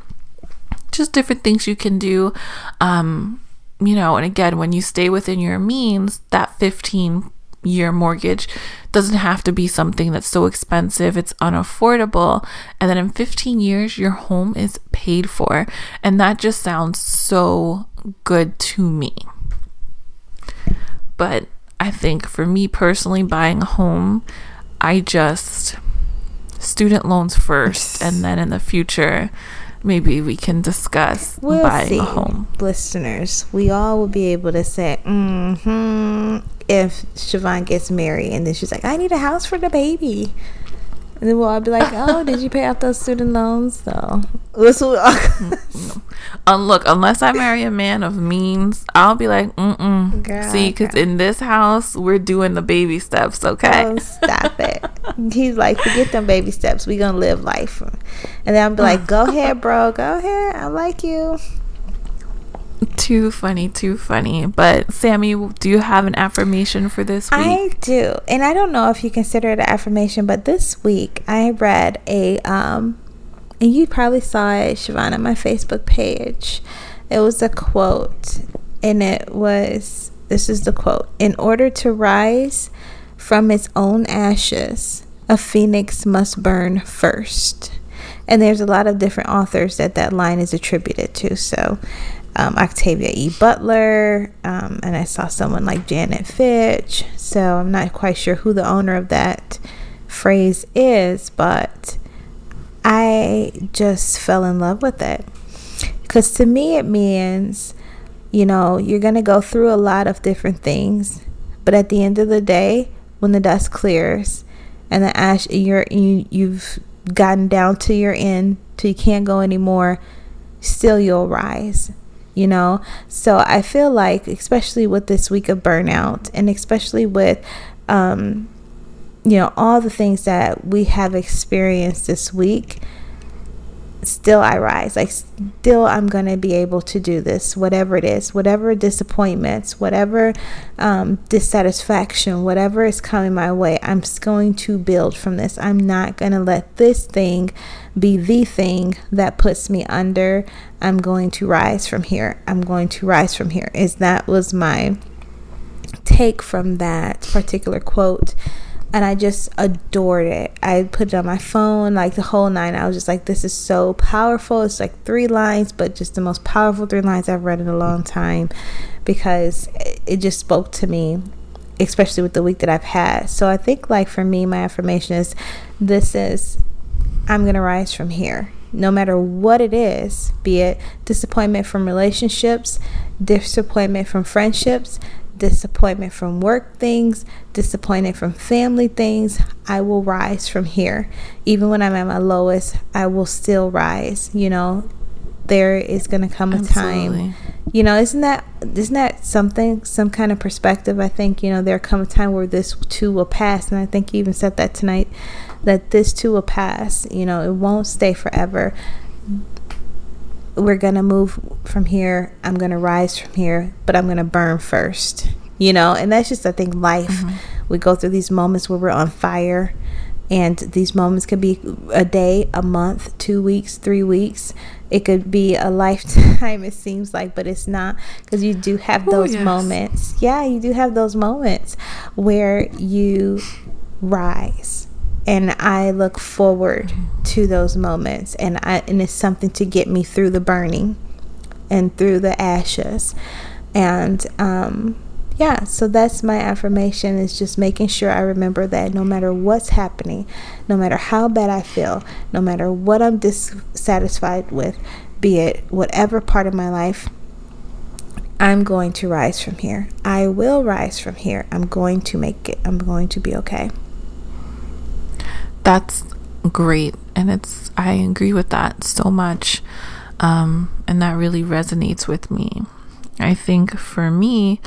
Just different things you can do. Um, you know, and again, when you stay within your means, that fifteen-year mortgage doesn't have to be something that's so expensive it's unaffordable, and then in fifteen years your home is paid for. And that just sounds so good to me. But I think for me personally, buying a home, I just student loans first, and then in the future maybe we can discuss we'll buying see. a home. Listeners, we all will be able to say mm-hmm if Shavon gets married and then she's like, I need a house for the baby, and then we'll all be like, oh, did you pay off those student loans? So this will no. um, look, unless I marry a man of means, I'll be like mm-mm. Girl, see, because in this house we're doing the baby steps. Okay, oh, stop it. He's like, forget them baby steps, we gonna live life. And then I'll be like, go ahead, bro, go ahead, I like you. Too funny, too funny. But Sammy, do you have an affirmation for this week? I do. And I don't know if you consider it an affirmation, but this week I read a, um, and you probably saw it, Shavon, on my Facebook page. It was a quote, and it was, this is the quote: in order to rise from its own ashes, a phoenix must burn first. And there's a lot of different authors that that line is attributed to. So, Um, Octavia E. Butler, um, and I saw someone like Janet Fitch. So I'm not quite sure who the owner of that phrase is, but I just fell in love with it. Because to me, it means, you know, you're going to go through a lot of different things, but at the end of the day, when the dust clears and the ash, you're, you, you've gotten down to your end, so you can't go anymore, still you'll rise. You know, so I feel like, especially with this week of burnout, and especially with, um, you know, all the things that we have experienced this week, still I rise. Like, still I'm going to be able to do this, whatever it is, whatever disappointments, whatever um, dissatisfaction, whatever is coming my way, I'm going to build from this. I'm not going to let this thing be the thing that puts me under. I'm going to rise from here. I'm going to rise from here. Is that was my take from that particular quote. And I just adored it. I put it on my phone, like the whole nine. I was just like, this is so powerful. It's like three lines, but just the most powerful three lines I've read in a long time, because it just spoke to me, especially with the week that I've had. So I think, like, for me, my affirmation is this is, I'm going to rise from here. No matter what it is, be it disappointment from relationships, disappointment from friendships, disappointment from work things, disappointment from family things, I will rise from here. Even when I'm at my lowest, I will still rise. You know, there is going to come a Absolutely. time, you know, isn't that isn't that something, some kind of perspective? I think, you know, there come a time where this too will pass, and I think you even said that tonight, that this too will pass. You know, it won't stay forever. We're gonna move from here. I'm gonna rise from here, but I'm gonna burn first, you know. And that's just, I think, life. Mm-hmm. We go through these moments where we're on fire, and these moments could be a day, a month, two weeks, three weeks, it could be a lifetime, it seems like, but it's not, because you do have those Ooh, yes. moments. Yeah, you do have those moments where you rise. And I look forward to those moments, and I and it's something to get me through the burning and through the ashes. And um, yeah, so that's my affirmation, is just making sure I remember that no matter what's happening, no matter how bad I feel, no matter what I'm dissatisfied with, be it whatever part of my life, I'm going to rise from here. I will rise from here. I'm going to make it. I'm going to be okay. That's great, and it's I agree with that so much, um, and that really resonates with me. I think for me,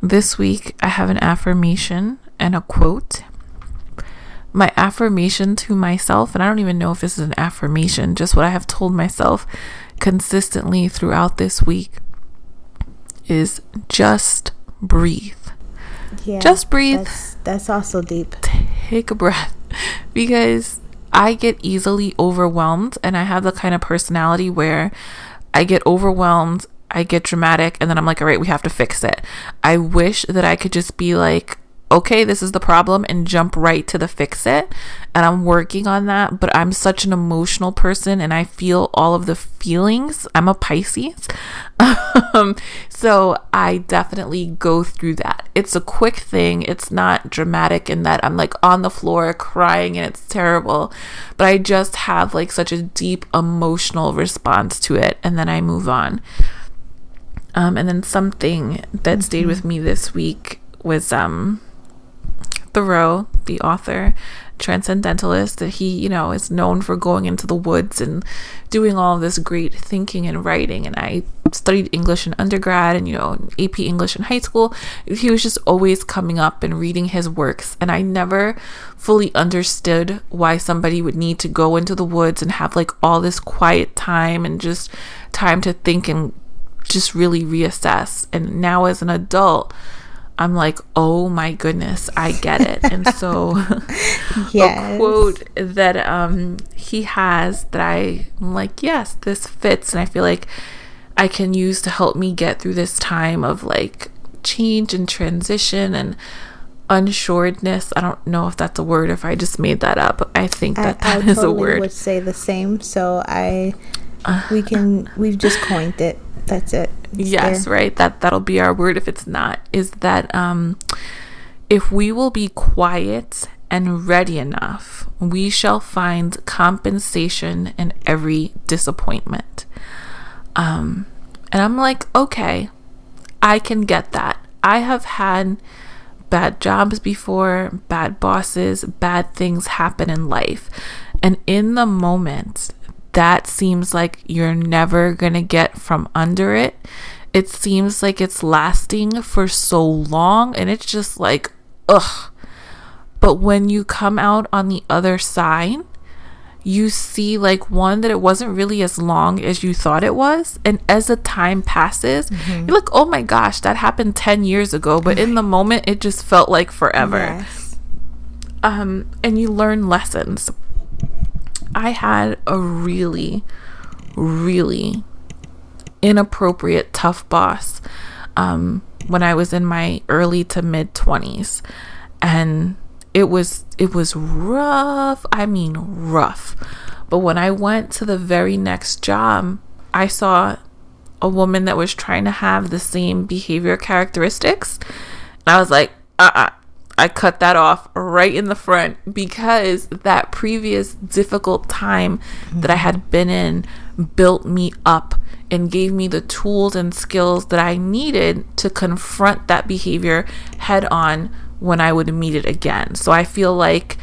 this week I have an affirmation and a quote. My affirmation to myself, and I don't even know if this is an affirmation, just what I have told myself consistently throughout this week, is just breathe. Yeah, just breathe. That's, that's also deep. Take a breath. Because I get easily overwhelmed, and I have the kind of personality where I get overwhelmed, I get dramatic, and then I'm like, all right, we have to fix it. I wish that I could just be like, okay, this is the problem, and jump right to the fix it. And I'm working on that, but I'm such an emotional person, and I feel all of the feelings. I'm a Pisces. Um, so I definitely go through that. It's a quick thing. It's not dramatic in that I'm like on the floor crying and it's terrible, but I just have like such a deep emotional response to it. And then I move on. Um, and then something that stayed mm-hmm. with me this week was, um, Thoreau, the author, transcendentalist, that he, you know, is known for going into the woods and doing all this great thinking and writing. And I studied English in undergrad and, you know, A P English in high school. He was just always coming up and reading his works. And I never fully understood why somebody would need to go into the woods and have like all this quiet time and just time to think and just really reassess. And now as an adult, I'm like, oh my goodness, I get it. And so yes. a quote that um, he has that I'm like, yes, this fits. And I feel like I can use to help me get through this time of like change and transition and unsuredness. I don't know if that's a word, if I just made that up. I think that I, that I is totally a word. I would say the same. So I, we can, we've just coined it. That's it. It's yes, there. Right. That that'll be our word if it's not. Is that um, if we will be quiet and ready enough, we shall find compensation in every disappointment. Um, and I'm like, okay, I can get that. I have had bad jobs before, bad bosses, bad things happen in life, and in the moment, that seems like you're never gonna get from under it. It seems like it's lasting for so long, and it's just like, ugh. But when you come out on the other side, you see like one, that it wasn't really as long as you thought it was. And as the time passes, mm-hmm. you're like, oh my gosh, that happened ten years ago. But in the moment, it just felt like forever. Yes. Um, and you learn lessons. I had a really, really inappropriate, tough boss um, when I was in my early to mid twenties, and it was it was rough. I mean, rough. But when I went to the very next job, I saw a woman that was trying to have the same behavior characteristics, and I was like, uh-uh. I cut that off right in the front, because that previous difficult time that I had been in built me up and gave me the tools and skills that I needed to confront that behavior head on when I would meet it again. So I feel like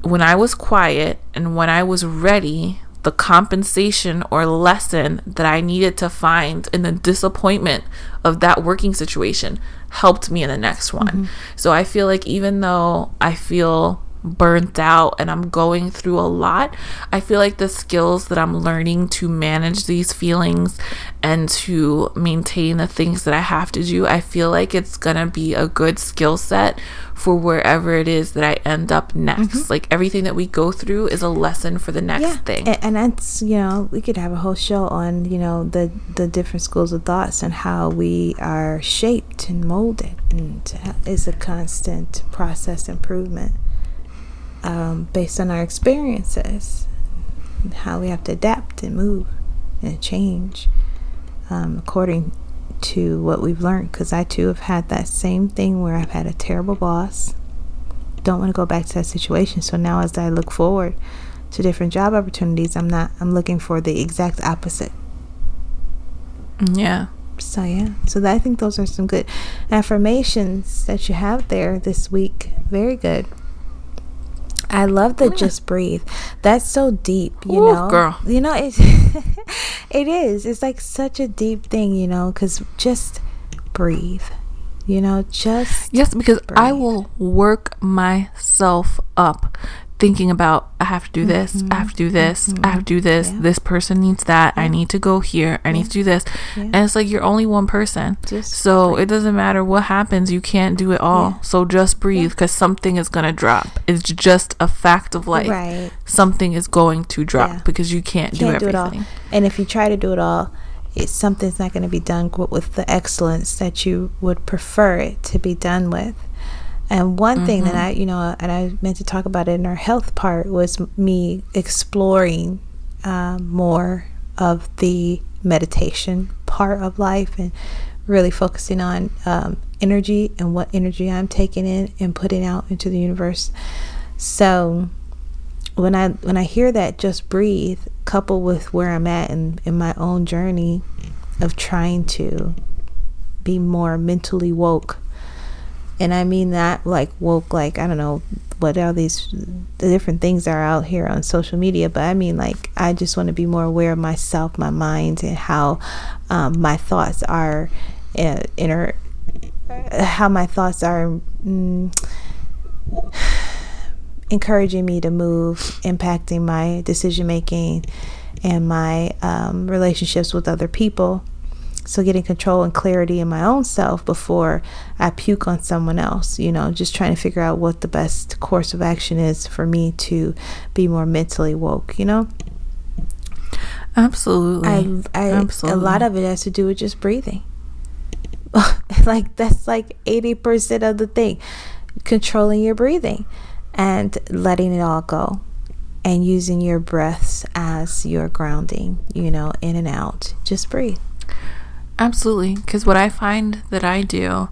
when I was quiet and when I was ready, the compensation or lesson that I needed to find in the disappointment of that working situation helped me in the next one. Mm-hmm. So I feel like even though I feel burnt out and I'm going through a lot, I feel like the skills that I'm learning to manage these feelings and to maintain the things that I have to do, I feel like it's gonna be a good skill set for wherever it is that I end up next. Mm-hmm. Like everything that we go through is a lesson for the next yeah. thing. And, and that's, you know, we could have a whole show on, you know, the, the different schools of thoughts and how we are shaped and molded, and it's a constant process improvement um, based on our experiences, and how we have to adapt and move and change um, according to what we've learned. Because I too have had that same thing where I've had a terrible boss, don't want to go back to that situation. So now as I look forward to different job opportunities, I'm not I'm looking for the exact opposite. Yeah. So yeah, so that, I think those are some good affirmations that you have there this week. Very good. I love the yeah. just breathe. That's so deep, you Ooh, know. Girl. You know, it's it is. It's like such a deep thing, you know, because just breathe. You know, just yes, because breathe. I will work myself up thinking about I have to do this, mm-hmm. I have to do this, mm-hmm. I have to do this, yeah. this person needs that, yeah. I need to go here, I yeah. need to do this. Yeah. And it's like you're only one person. Just so breathe. It doesn't matter what happens, you can't do it all. Yeah. So just breathe, because yeah. something is going to drop. It's just a fact of life. Right. Something is going to drop yeah. because you can't, you can't do everything. Do it all. And if you try to do it all, it's, something's not going to be done with the excellence that you would prefer it to be done with. And one mm-hmm. thing that I, you know, and I meant to talk about it in our health part, was me exploring uh, more of the meditation part of life, and really focusing on um, energy and what energy I'm taking in and putting out into the universe. So when I when I hear that, just breathe, coupled with where I'm at in, in my own journey of trying to be more mentally woke. And I mean that, like, woke, like, I don't know what all these the different things are out here on social media. But I mean, like, I just want to be more aware of myself, my mind, and how um, my thoughts are uh, inter, how my thoughts are mm, encouraging me to move, impacting my decision making and my um, relationships with other people. So getting control and clarity in my own self before I puke on someone else, you know, just trying to figure out what the best course of action is for me to be more mentally woke, you know? Absolutely. I, I, Absolutely. A lot of it has to do with just breathing. Like, that's like eighty percent of the thing, controlling your breathing and letting it all go. And using your breaths as your grounding, you know, in and out. Just breathe. Absolutely, because what I find that I do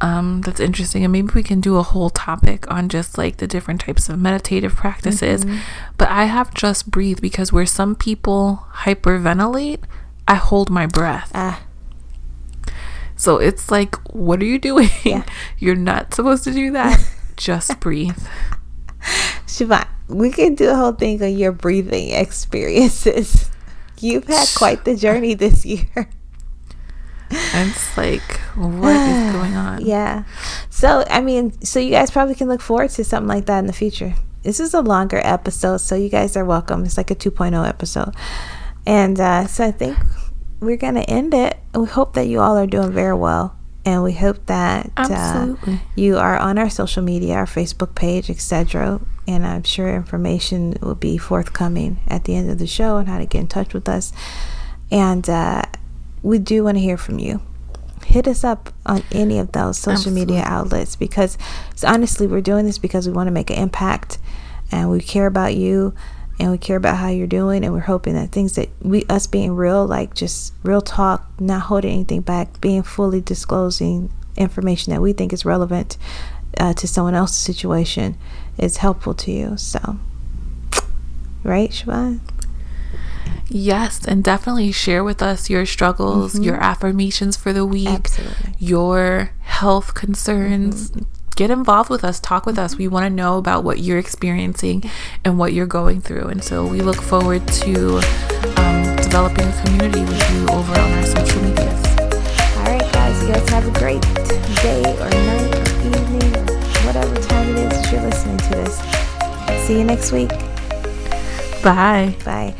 um, that's interesting, and maybe we can do a whole topic on just like the different types of meditative practices, mm-hmm. but I have just breathe, because where some people hyperventilate, I hold my breath. Ah. So it's like, what are you doing? Yeah. You're not supposed to do that. Just breathe. Shavon, we can do a whole thing on your breathing experiences. You've had quite the journey this year. It's like, what is going on? Yeah. So, I mean, so you guys probably can look forward to something like that in the future. This is a longer episode, so you guys are welcome. It's like a two point oh episode. And uh, so I think we're going to end it. We hope that you all are doing very well. And we hope that uh, you are on our social media, our Facebook page, et cetera. And I'm sure information will be forthcoming at the end of the show on how to get in touch with us. And uh, we do want to hear from you. Hit us up on any of those social Absolutely. media outlets, because so honestly, we're doing this because we want to make an impact, and we care about you, and we care about how you're doing, and we're hoping that things that we, us being real, like just real talk, not holding anything back, being fully disclosing information that we think is relevant uh, to someone else's situation, is helpful to you. So, right, Shavon? Yes, and definitely share with us your struggles, mm-hmm. your affirmations for the week, Absolutely. your health concerns. Mm-hmm. Get involved with us. Talk with us. We want to know about what you're experiencing and what you're going through. And so we look forward to um, developing a community with you over on our social medias. All right, guys. You guys have a great day or night or evening, or whatever time it is that you're listening to this. See you next week. Bye. Bye.